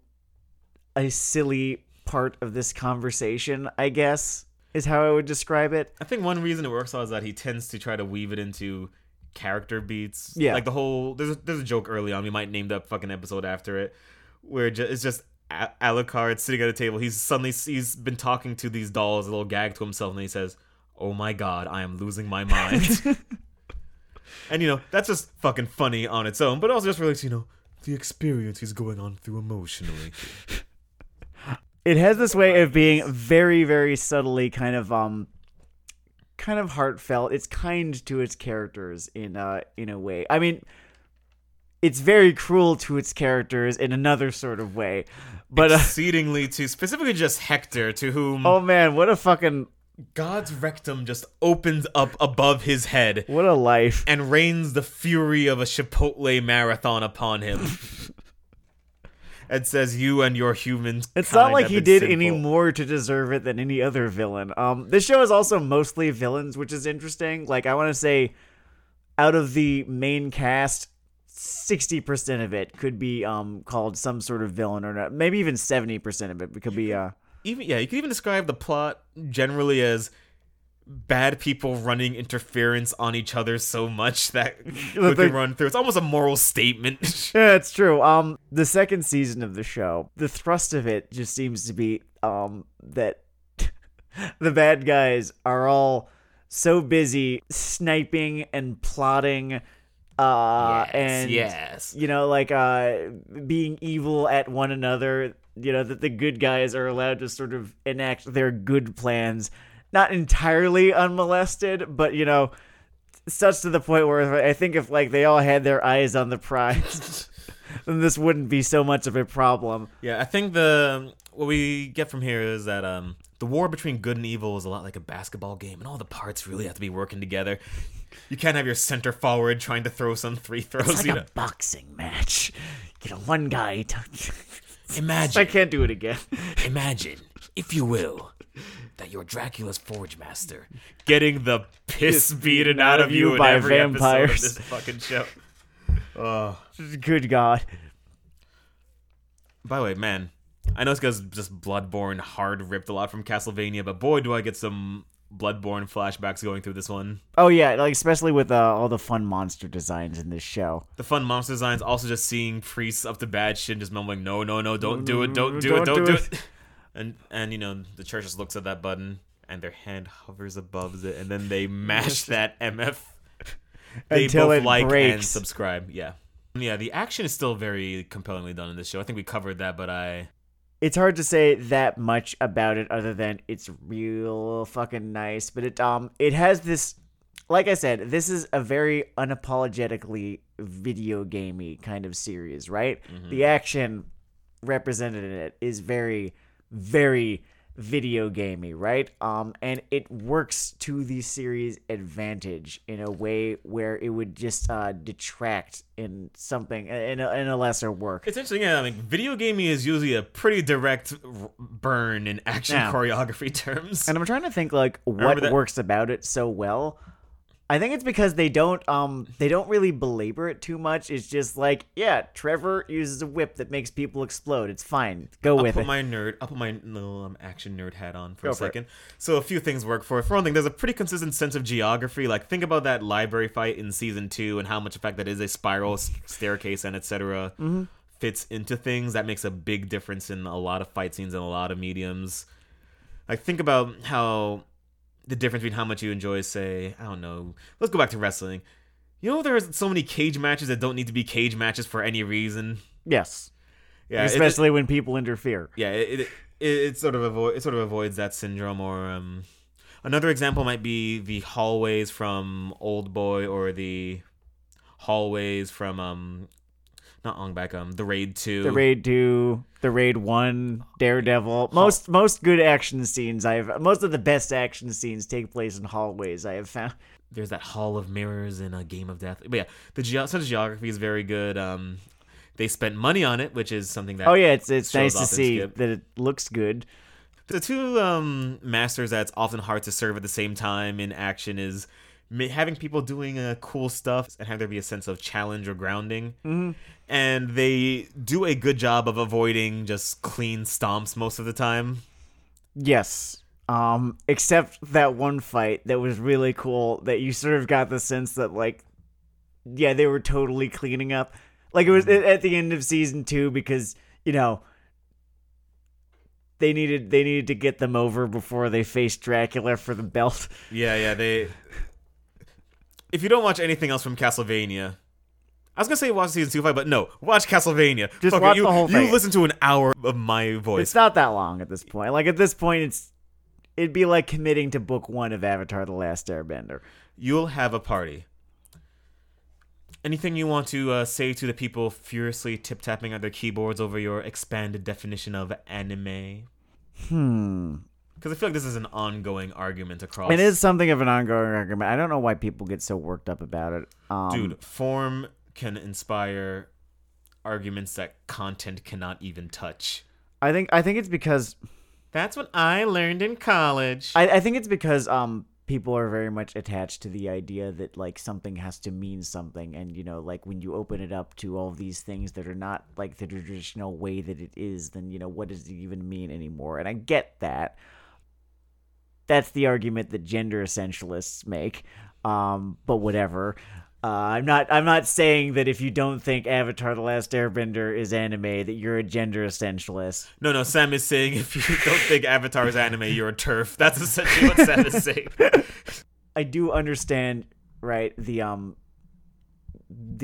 a silly part of this conversation, I guess, is how I would describe it. I think one reason it works out is that he tends to try to weave it into character beats. Yeah. Like the whole... There's a joke early on. We might name that fucking episode after it, where it's just Alucard sitting at a table. He's been talking to these dolls, a little gag to himself, and he says, oh my god, I am losing my mind. And, you know, that's just fucking funny on its own, but also just relates, you know, the experience he's going on through emotionally. It has this way of being very, very subtly kind of heartfelt. It's kind to its characters in a way. I mean, it's very cruel to its characters in another sort of way, but exceedingly to specifically just Hector, to whom oh man, what a fucking God's rectum just opens up above his head. What a life! And rains the fury of a Chipotle marathon upon him. It says, you and your humans. It's not like he did any more to deserve it than any other villain. This show is also mostly villains, which is interesting. Like, I want to say, out of the main cast, 60% of it could be called some sort of villain, or not. Maybe even 70% of it could be. You could even describe the plot generally as bad people running interference on each other so much that we can run through. It's almost a moral statement. Yeah, it's true. The second season of the show, the thrust of it just seems to be that the bad guys are all so busy sniping and plotting you know, like being evil at one another, you know, that the good guys are allowed to sort of enact their good plans, not entirely unmolested, but, you know, such to the point where I think if, like, they all had their eyes on the prize, then this wouldn't be so much of a problem. Yeah, I think what we get from here is that the war between good and evil is a lot like a basketball game, and all the parts really have to be working together. You can't have your center forward trying to throw some free throws. It's like a boxing match. You know, one guy... Imagine. I can't do it again. Imagine, if you will, that you're Dracula's forge master getting the piss beaten out of you by vampires. Episode of this fucking show. Oh, good God. By the way, man, I know this guy's just Bloodborne hard ripped a lot from Castlevania, but boy, do I get some Bloodborne flashbacks going through this one. Oh yeah, like especially with all the fun monster designs in this show. The fun monster designs, also just seeing priests up to bad shit and just mumbling, no, don't do it. And you know, the church just looks at that button and their hand hovers above it, and then they mash that MF. They until both it like breaks. And subscribe. Yeah, the action is still very compellingly done in this show. I think we covered that, but it's hard to say that much about it other than it's real fucking nice, but it has this like I said, this is a very unapologetically video gamey kind of series, right? Mm-hmm. The action represented in it is very, very video gamey, right? And it works to the series' advantage in a way where it would just detract in something in a lesser work. It's interesting. Yeah, I mean, video gamey is usually a pretty direct burn in action choreography terms. And I'm trying to think like what works about it so well. I think it's because they don't really belabor it too much. It's just like, yeah, Trevor uses a whip that makes people explode. It's fine. Go with it. I'll put my little action nerd hat on for a second. So a few things work for it. For one thing, there's a pretty consistent sense of geography. Like, think about that library fight in season 2 and how much of fact that is a spiral staircase and etc. Mm-hmm. Fits into things. That makes a big difference in a lot of fight scenes and a lot of mediums. Like, think about how... the difference between how much you enjoy, say, I don't know, let's go back to wrestling. You know, there's so many cage matches that don't need to be cage matches for any reason. Yes. Yeah. Especially when people interfere. Yeah. It sort of avoids that syndrome. Or another example might be the hallways from Old Boy, or the hallways from not Ong Bak, the Raid 2. The Raid 2, the Raid 1, Daredevil. Most good action scenes most of the best action scenes take place in hallways, I have found. There's that Hall of Mirrors in A Game of Death. But yeah, the geography is very good. They spent money on it, which is something that... Oh yeah, it's nice to see that it looks good. The two masters that's often hard to serve at the same time in action is... having people doing cool stuff and have there be a sense of challenge or grounding. Mm-hmm. And they do a good job of avoiding just clean stomps most of the time. Yes. Except that one fight that was really cool that you sort of got the sense that, like, yeah, they were totally cleaning up. Like, it was at the end of season 2 because, you know... They needed to get them over before they faced Dracula for the belt. Yeah, they... If you don't watch anything else from Castlevania, I was going to say watch season 2 fight, but no, watch Castlevania. Just watch the whole thing. You listen to an hour of my voice. It's not that long at this point. Like, at this point, it'd be like committing to book 1 of Avatar The Last Airbender. You'll have a party. Anything you want to say to the people furiously tip-tapping at their keyboards over your expanded definition of anime? Because I feel like this is an ongoing argument across... It is something of an ongoing argument. I don't know why people get so worked up about it. Dude, form can inspire arguments that content cannot even touch. I think it's because... That's what I learned in college. I think it's because people are very much attached to the idea that, like, something has to mean something. And, you know, like, when you open it up to all these things that are not, like, the traditional way that it is, then, you know, what does it even mean anymore? And I get that. That's the argument that gender essentialists make, but whatever. I'm not saying that if you don't think Avatar: The Last Airbender is anime, that you're a gender essentialist. No, Sam is saying if you don't think Avatar is anime, you're a TERF. That's essentially what Sam is saying. I do understand, right, the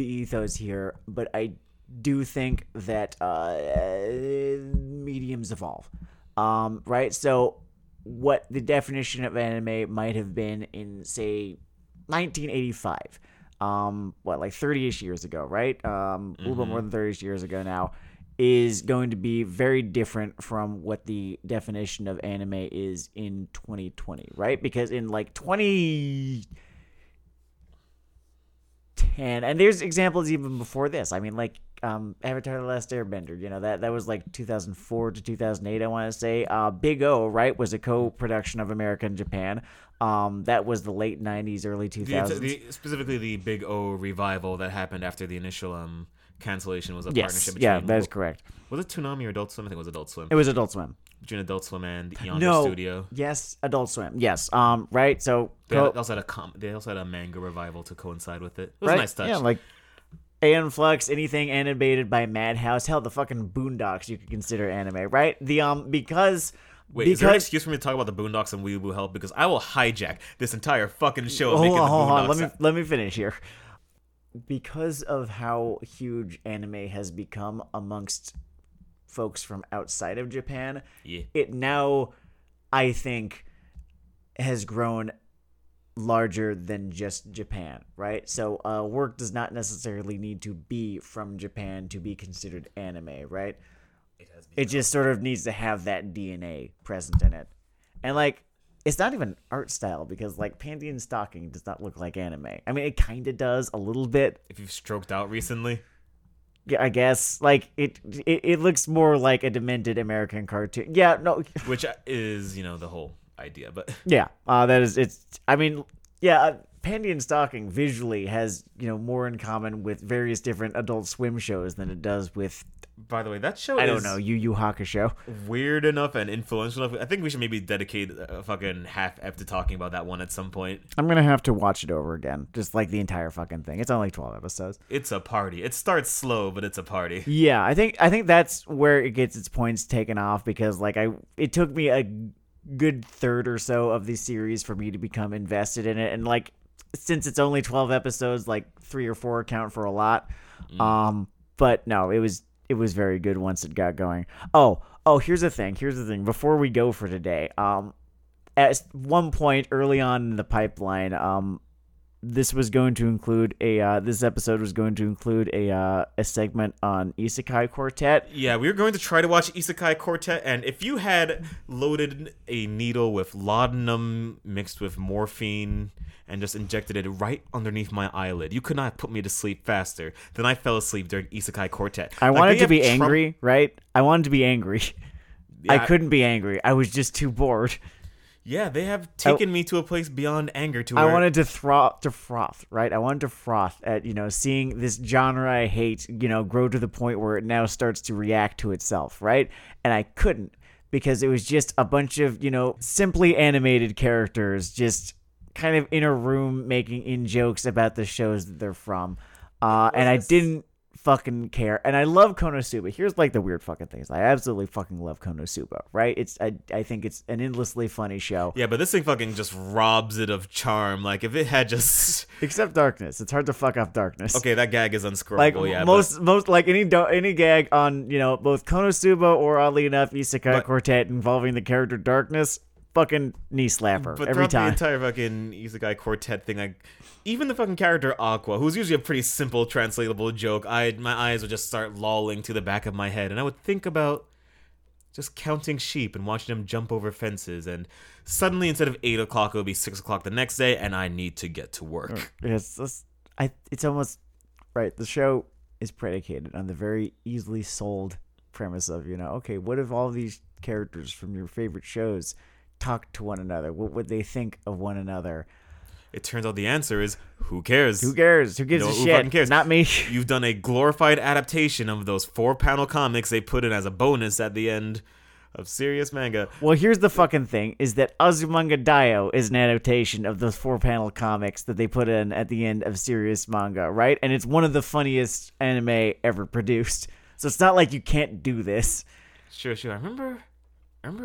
ethos here, but I do think that mediums evolve, right? So. What the definition of anime might have been in, say, 1985, 30-ish years ago, right? A little bit more than 30-ish years ago now, is going to be very different from what the definition of anime is in 2020, right? Because in, like, 2010, and there's examples even before this. I mean, like, Avatar: The Last Airbender, you know, that was like 2004 to 2008, I want to say. Big O, right, was a co-production of America and Japan. That was the late 90s, early 2000s. Specifically the Big O revival that happened after the initial cancellation was a partnership between... Yeah, that is correct. Was it Toonami or Adult Swim? I think it was Adult Swim. It was Adult Swim. Between Adult Swim and Yonko Studio. Yes, Adult Swim. Yes. Right, so... They also had a manga revival to coincide with it. It was a nice touch. Yeah, like... An Flux, anything animated by Madhouse, hell, the fucking Boondocks you could consider anime, right? The is there an excuse for me to talk about the Boondocks and Weeaboo Hell? Because I will hijack this entire fucking show. Hold on. Let me finish here. Because of how huge anime has become amongst folks from outside of Japan, It now, I think, has grown larger than just Japan, right? So work does not necessarily need to be from Japan to be considered anime, right? It just sort of needs to have that DNA present in it. And, like, it's not even art style because, like, Pandian stocking does not look like anime. I mean, it kind of does a little bit. If you've stroked out recently. Yeah, I guess. Like, it looks more like a demented American cartoon. Yeah, no. Which is, you know, the whole idea, but. Yeah, that is, it's, I mean, yeah, Pandian stocking visually has, you know, more in common with various different Adult Swim shows than it does with. By the way, that show I don't know, Yu Yu Hakusho. Weird enough and influential enough. I think we should maybe dedicate a fucking half ep to talking about that one at some point. I'm going to have to watch it over again. Just like the entire fucking thing. It's only 12 episodes. It's a party. It starts slow, but it's a party. Yeah, I think that's where it gets its points taken off because like it took me a good third or so of the series for me to become invested in it. And like since it's only 12 episodes, like 3 or 4 count for a lot. But no, it was very good once it got going. Oh, here's the thing. Before we go for today, at one point early on in the pipeline, this episode was going to include a segment on Isekai Quartet. Yeah, we were going to try to watch Isekai Quartet, and if you had loaded a needle with laudanum mixed with morphine and just injected it right underneath my eyelid, you could not put me to sleep faster than I fell asleep during Isekai Quartet. I wanted to be angry, right? I wanted to be angry. Yeah, I couldn't be angry. I was just too bored. Yeah, they have taken me to a place beyond anger. To where I wanted to froth, right? I wanted to froth at, you know, seeing this genre I hate, you know, grow to the point where it now starts to react to itself, right? And I couldn't because it was just a bunch of, you know, simply animated characters just kind of in a room making in-jokes about the shows that they're from. And I didn't fucking care. And I love Konosuba. Here's like the weird fucking things. I absolutely fucking love Konosuba, right? I think it's an endlessly funny show. Yeah, but this thing fucking just robs it of charm. Like if it had just except darkness. It's hard to fuck off darkness. Okay, that gag is unscrollable. Like yeah, most like any gag on, you know, both Konosuba or oddly enough Isekai Quartet involving the character Darkness, fucking knee slapper but every time. But the entire fucking Isekai Quartet thing, like even the fucking character Aqua, who's usually a pretty simple translatable joke, my eyes would just start lolling to the back of my head, and I would think about just counting sheep and watching them jump over fences, and suddenly instead of 8 o'clock, it would be 6 o'clock the next day, and I need to get to work. It's almost right. The show is predicated on the very easily sold premise of, you know, okay, what if all these characters from your favorite shows talk to one another? What would they think of one another? It turns out the answer is who cares? Who cares? Who gives a shit? Who fucking cares? Not me. You've done a glorified adaptation of those 4-panel comics they put in as a bonus at the end of serious manga. Well, here's the fucking thing, is that Azumanga Daioh is an adaptation of those 4-panel comics that they put in at the end of serious manga, right? And it's one of the funniest anime ever produced. So it's not like you can't do this. Sure. I remember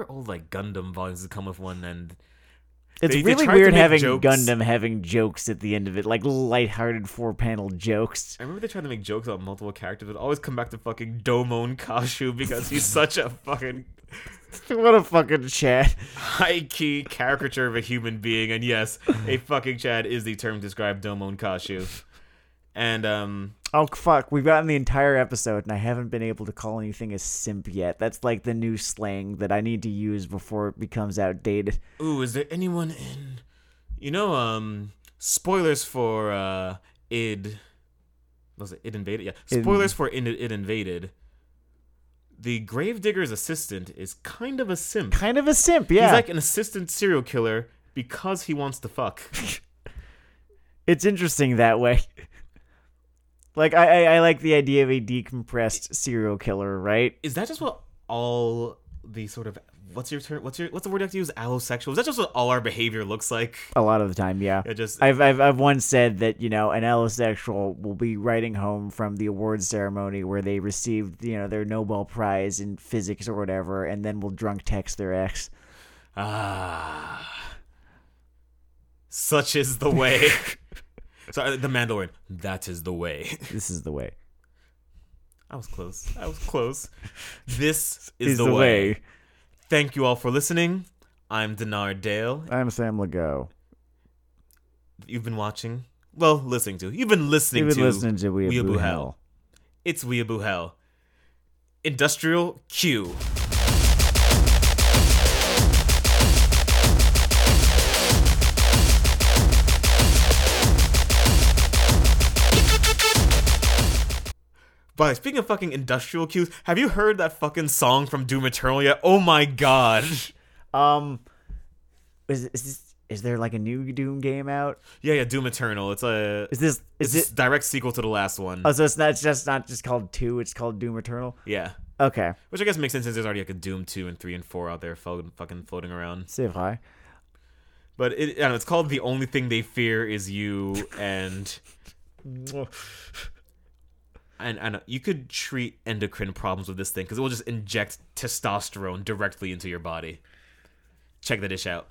old like Gundam volumes that come with one, and it's really weird having jokes. Gundam having jokes at the end of it, like little lighthearted 4-panel jokes. I remember they tried to make jokes about multiple characters, but always come back to fucking Domon Kashu because he's such a fucking what a fucking Chad, high key caricature of a human being, and yes, a fucking Chad is the term to describe Domon Kashu. And oh fuck, we've gotten the entire episode and I haven't been able to call anything a simp yet. That's like the new slang that I need to use before it becomes outdated. Ooh, is there anyone in, you know, spoilers for id, was it id;invaded? Yeah, spoilers for id;invaded. The Gravedigger's assistant is kind of a simp. Kind of a simp, yeah. He's like an assistant serial killer because he wants to fuck. It's interesting that way. Like, I like the idea of a decompressed serial killer, right? Is that just what all the sort of, what's the word you have to use? Allosexual? Is that just what all our behavior looks like? A lot of the time, yeah. I've once said that, you know, an allosexual will be riding home from the awards ceremony where they received, you know, their Nobel Prize in physics or whatever, and then will drunk text their ex. Ah. Such is the way. So the Mandalorian, that is the way. This is the way. I was close. This is the way. Thank you all for listening. I'm Denard Dale. I'm Sam Legault. you've been watching. Well, listening to. You've been listening to Weeaboo Hell. It's Weeaboo Hell. Industrial Q. By speaking of fucking industrial cues, have you heard that fucking song from Doom Eternal yet? Oh my god. Is there like a new Doom game out? Yeah, Doom Eternal. It's a direct sequel to the last one. Oh, so it's not just called 2, it's called Doom Eternal? Yeah. Okay. Which I guess makes sense since there's already like a Doom 2 and 3 and 4 out there fucking floating around. C'est vrai. But I don't know, it's called The Only Thing They Fear Is You, and I know, you could treat endocrine problems with this thing because it will just inject testosterone directly into your body. Check the dish out.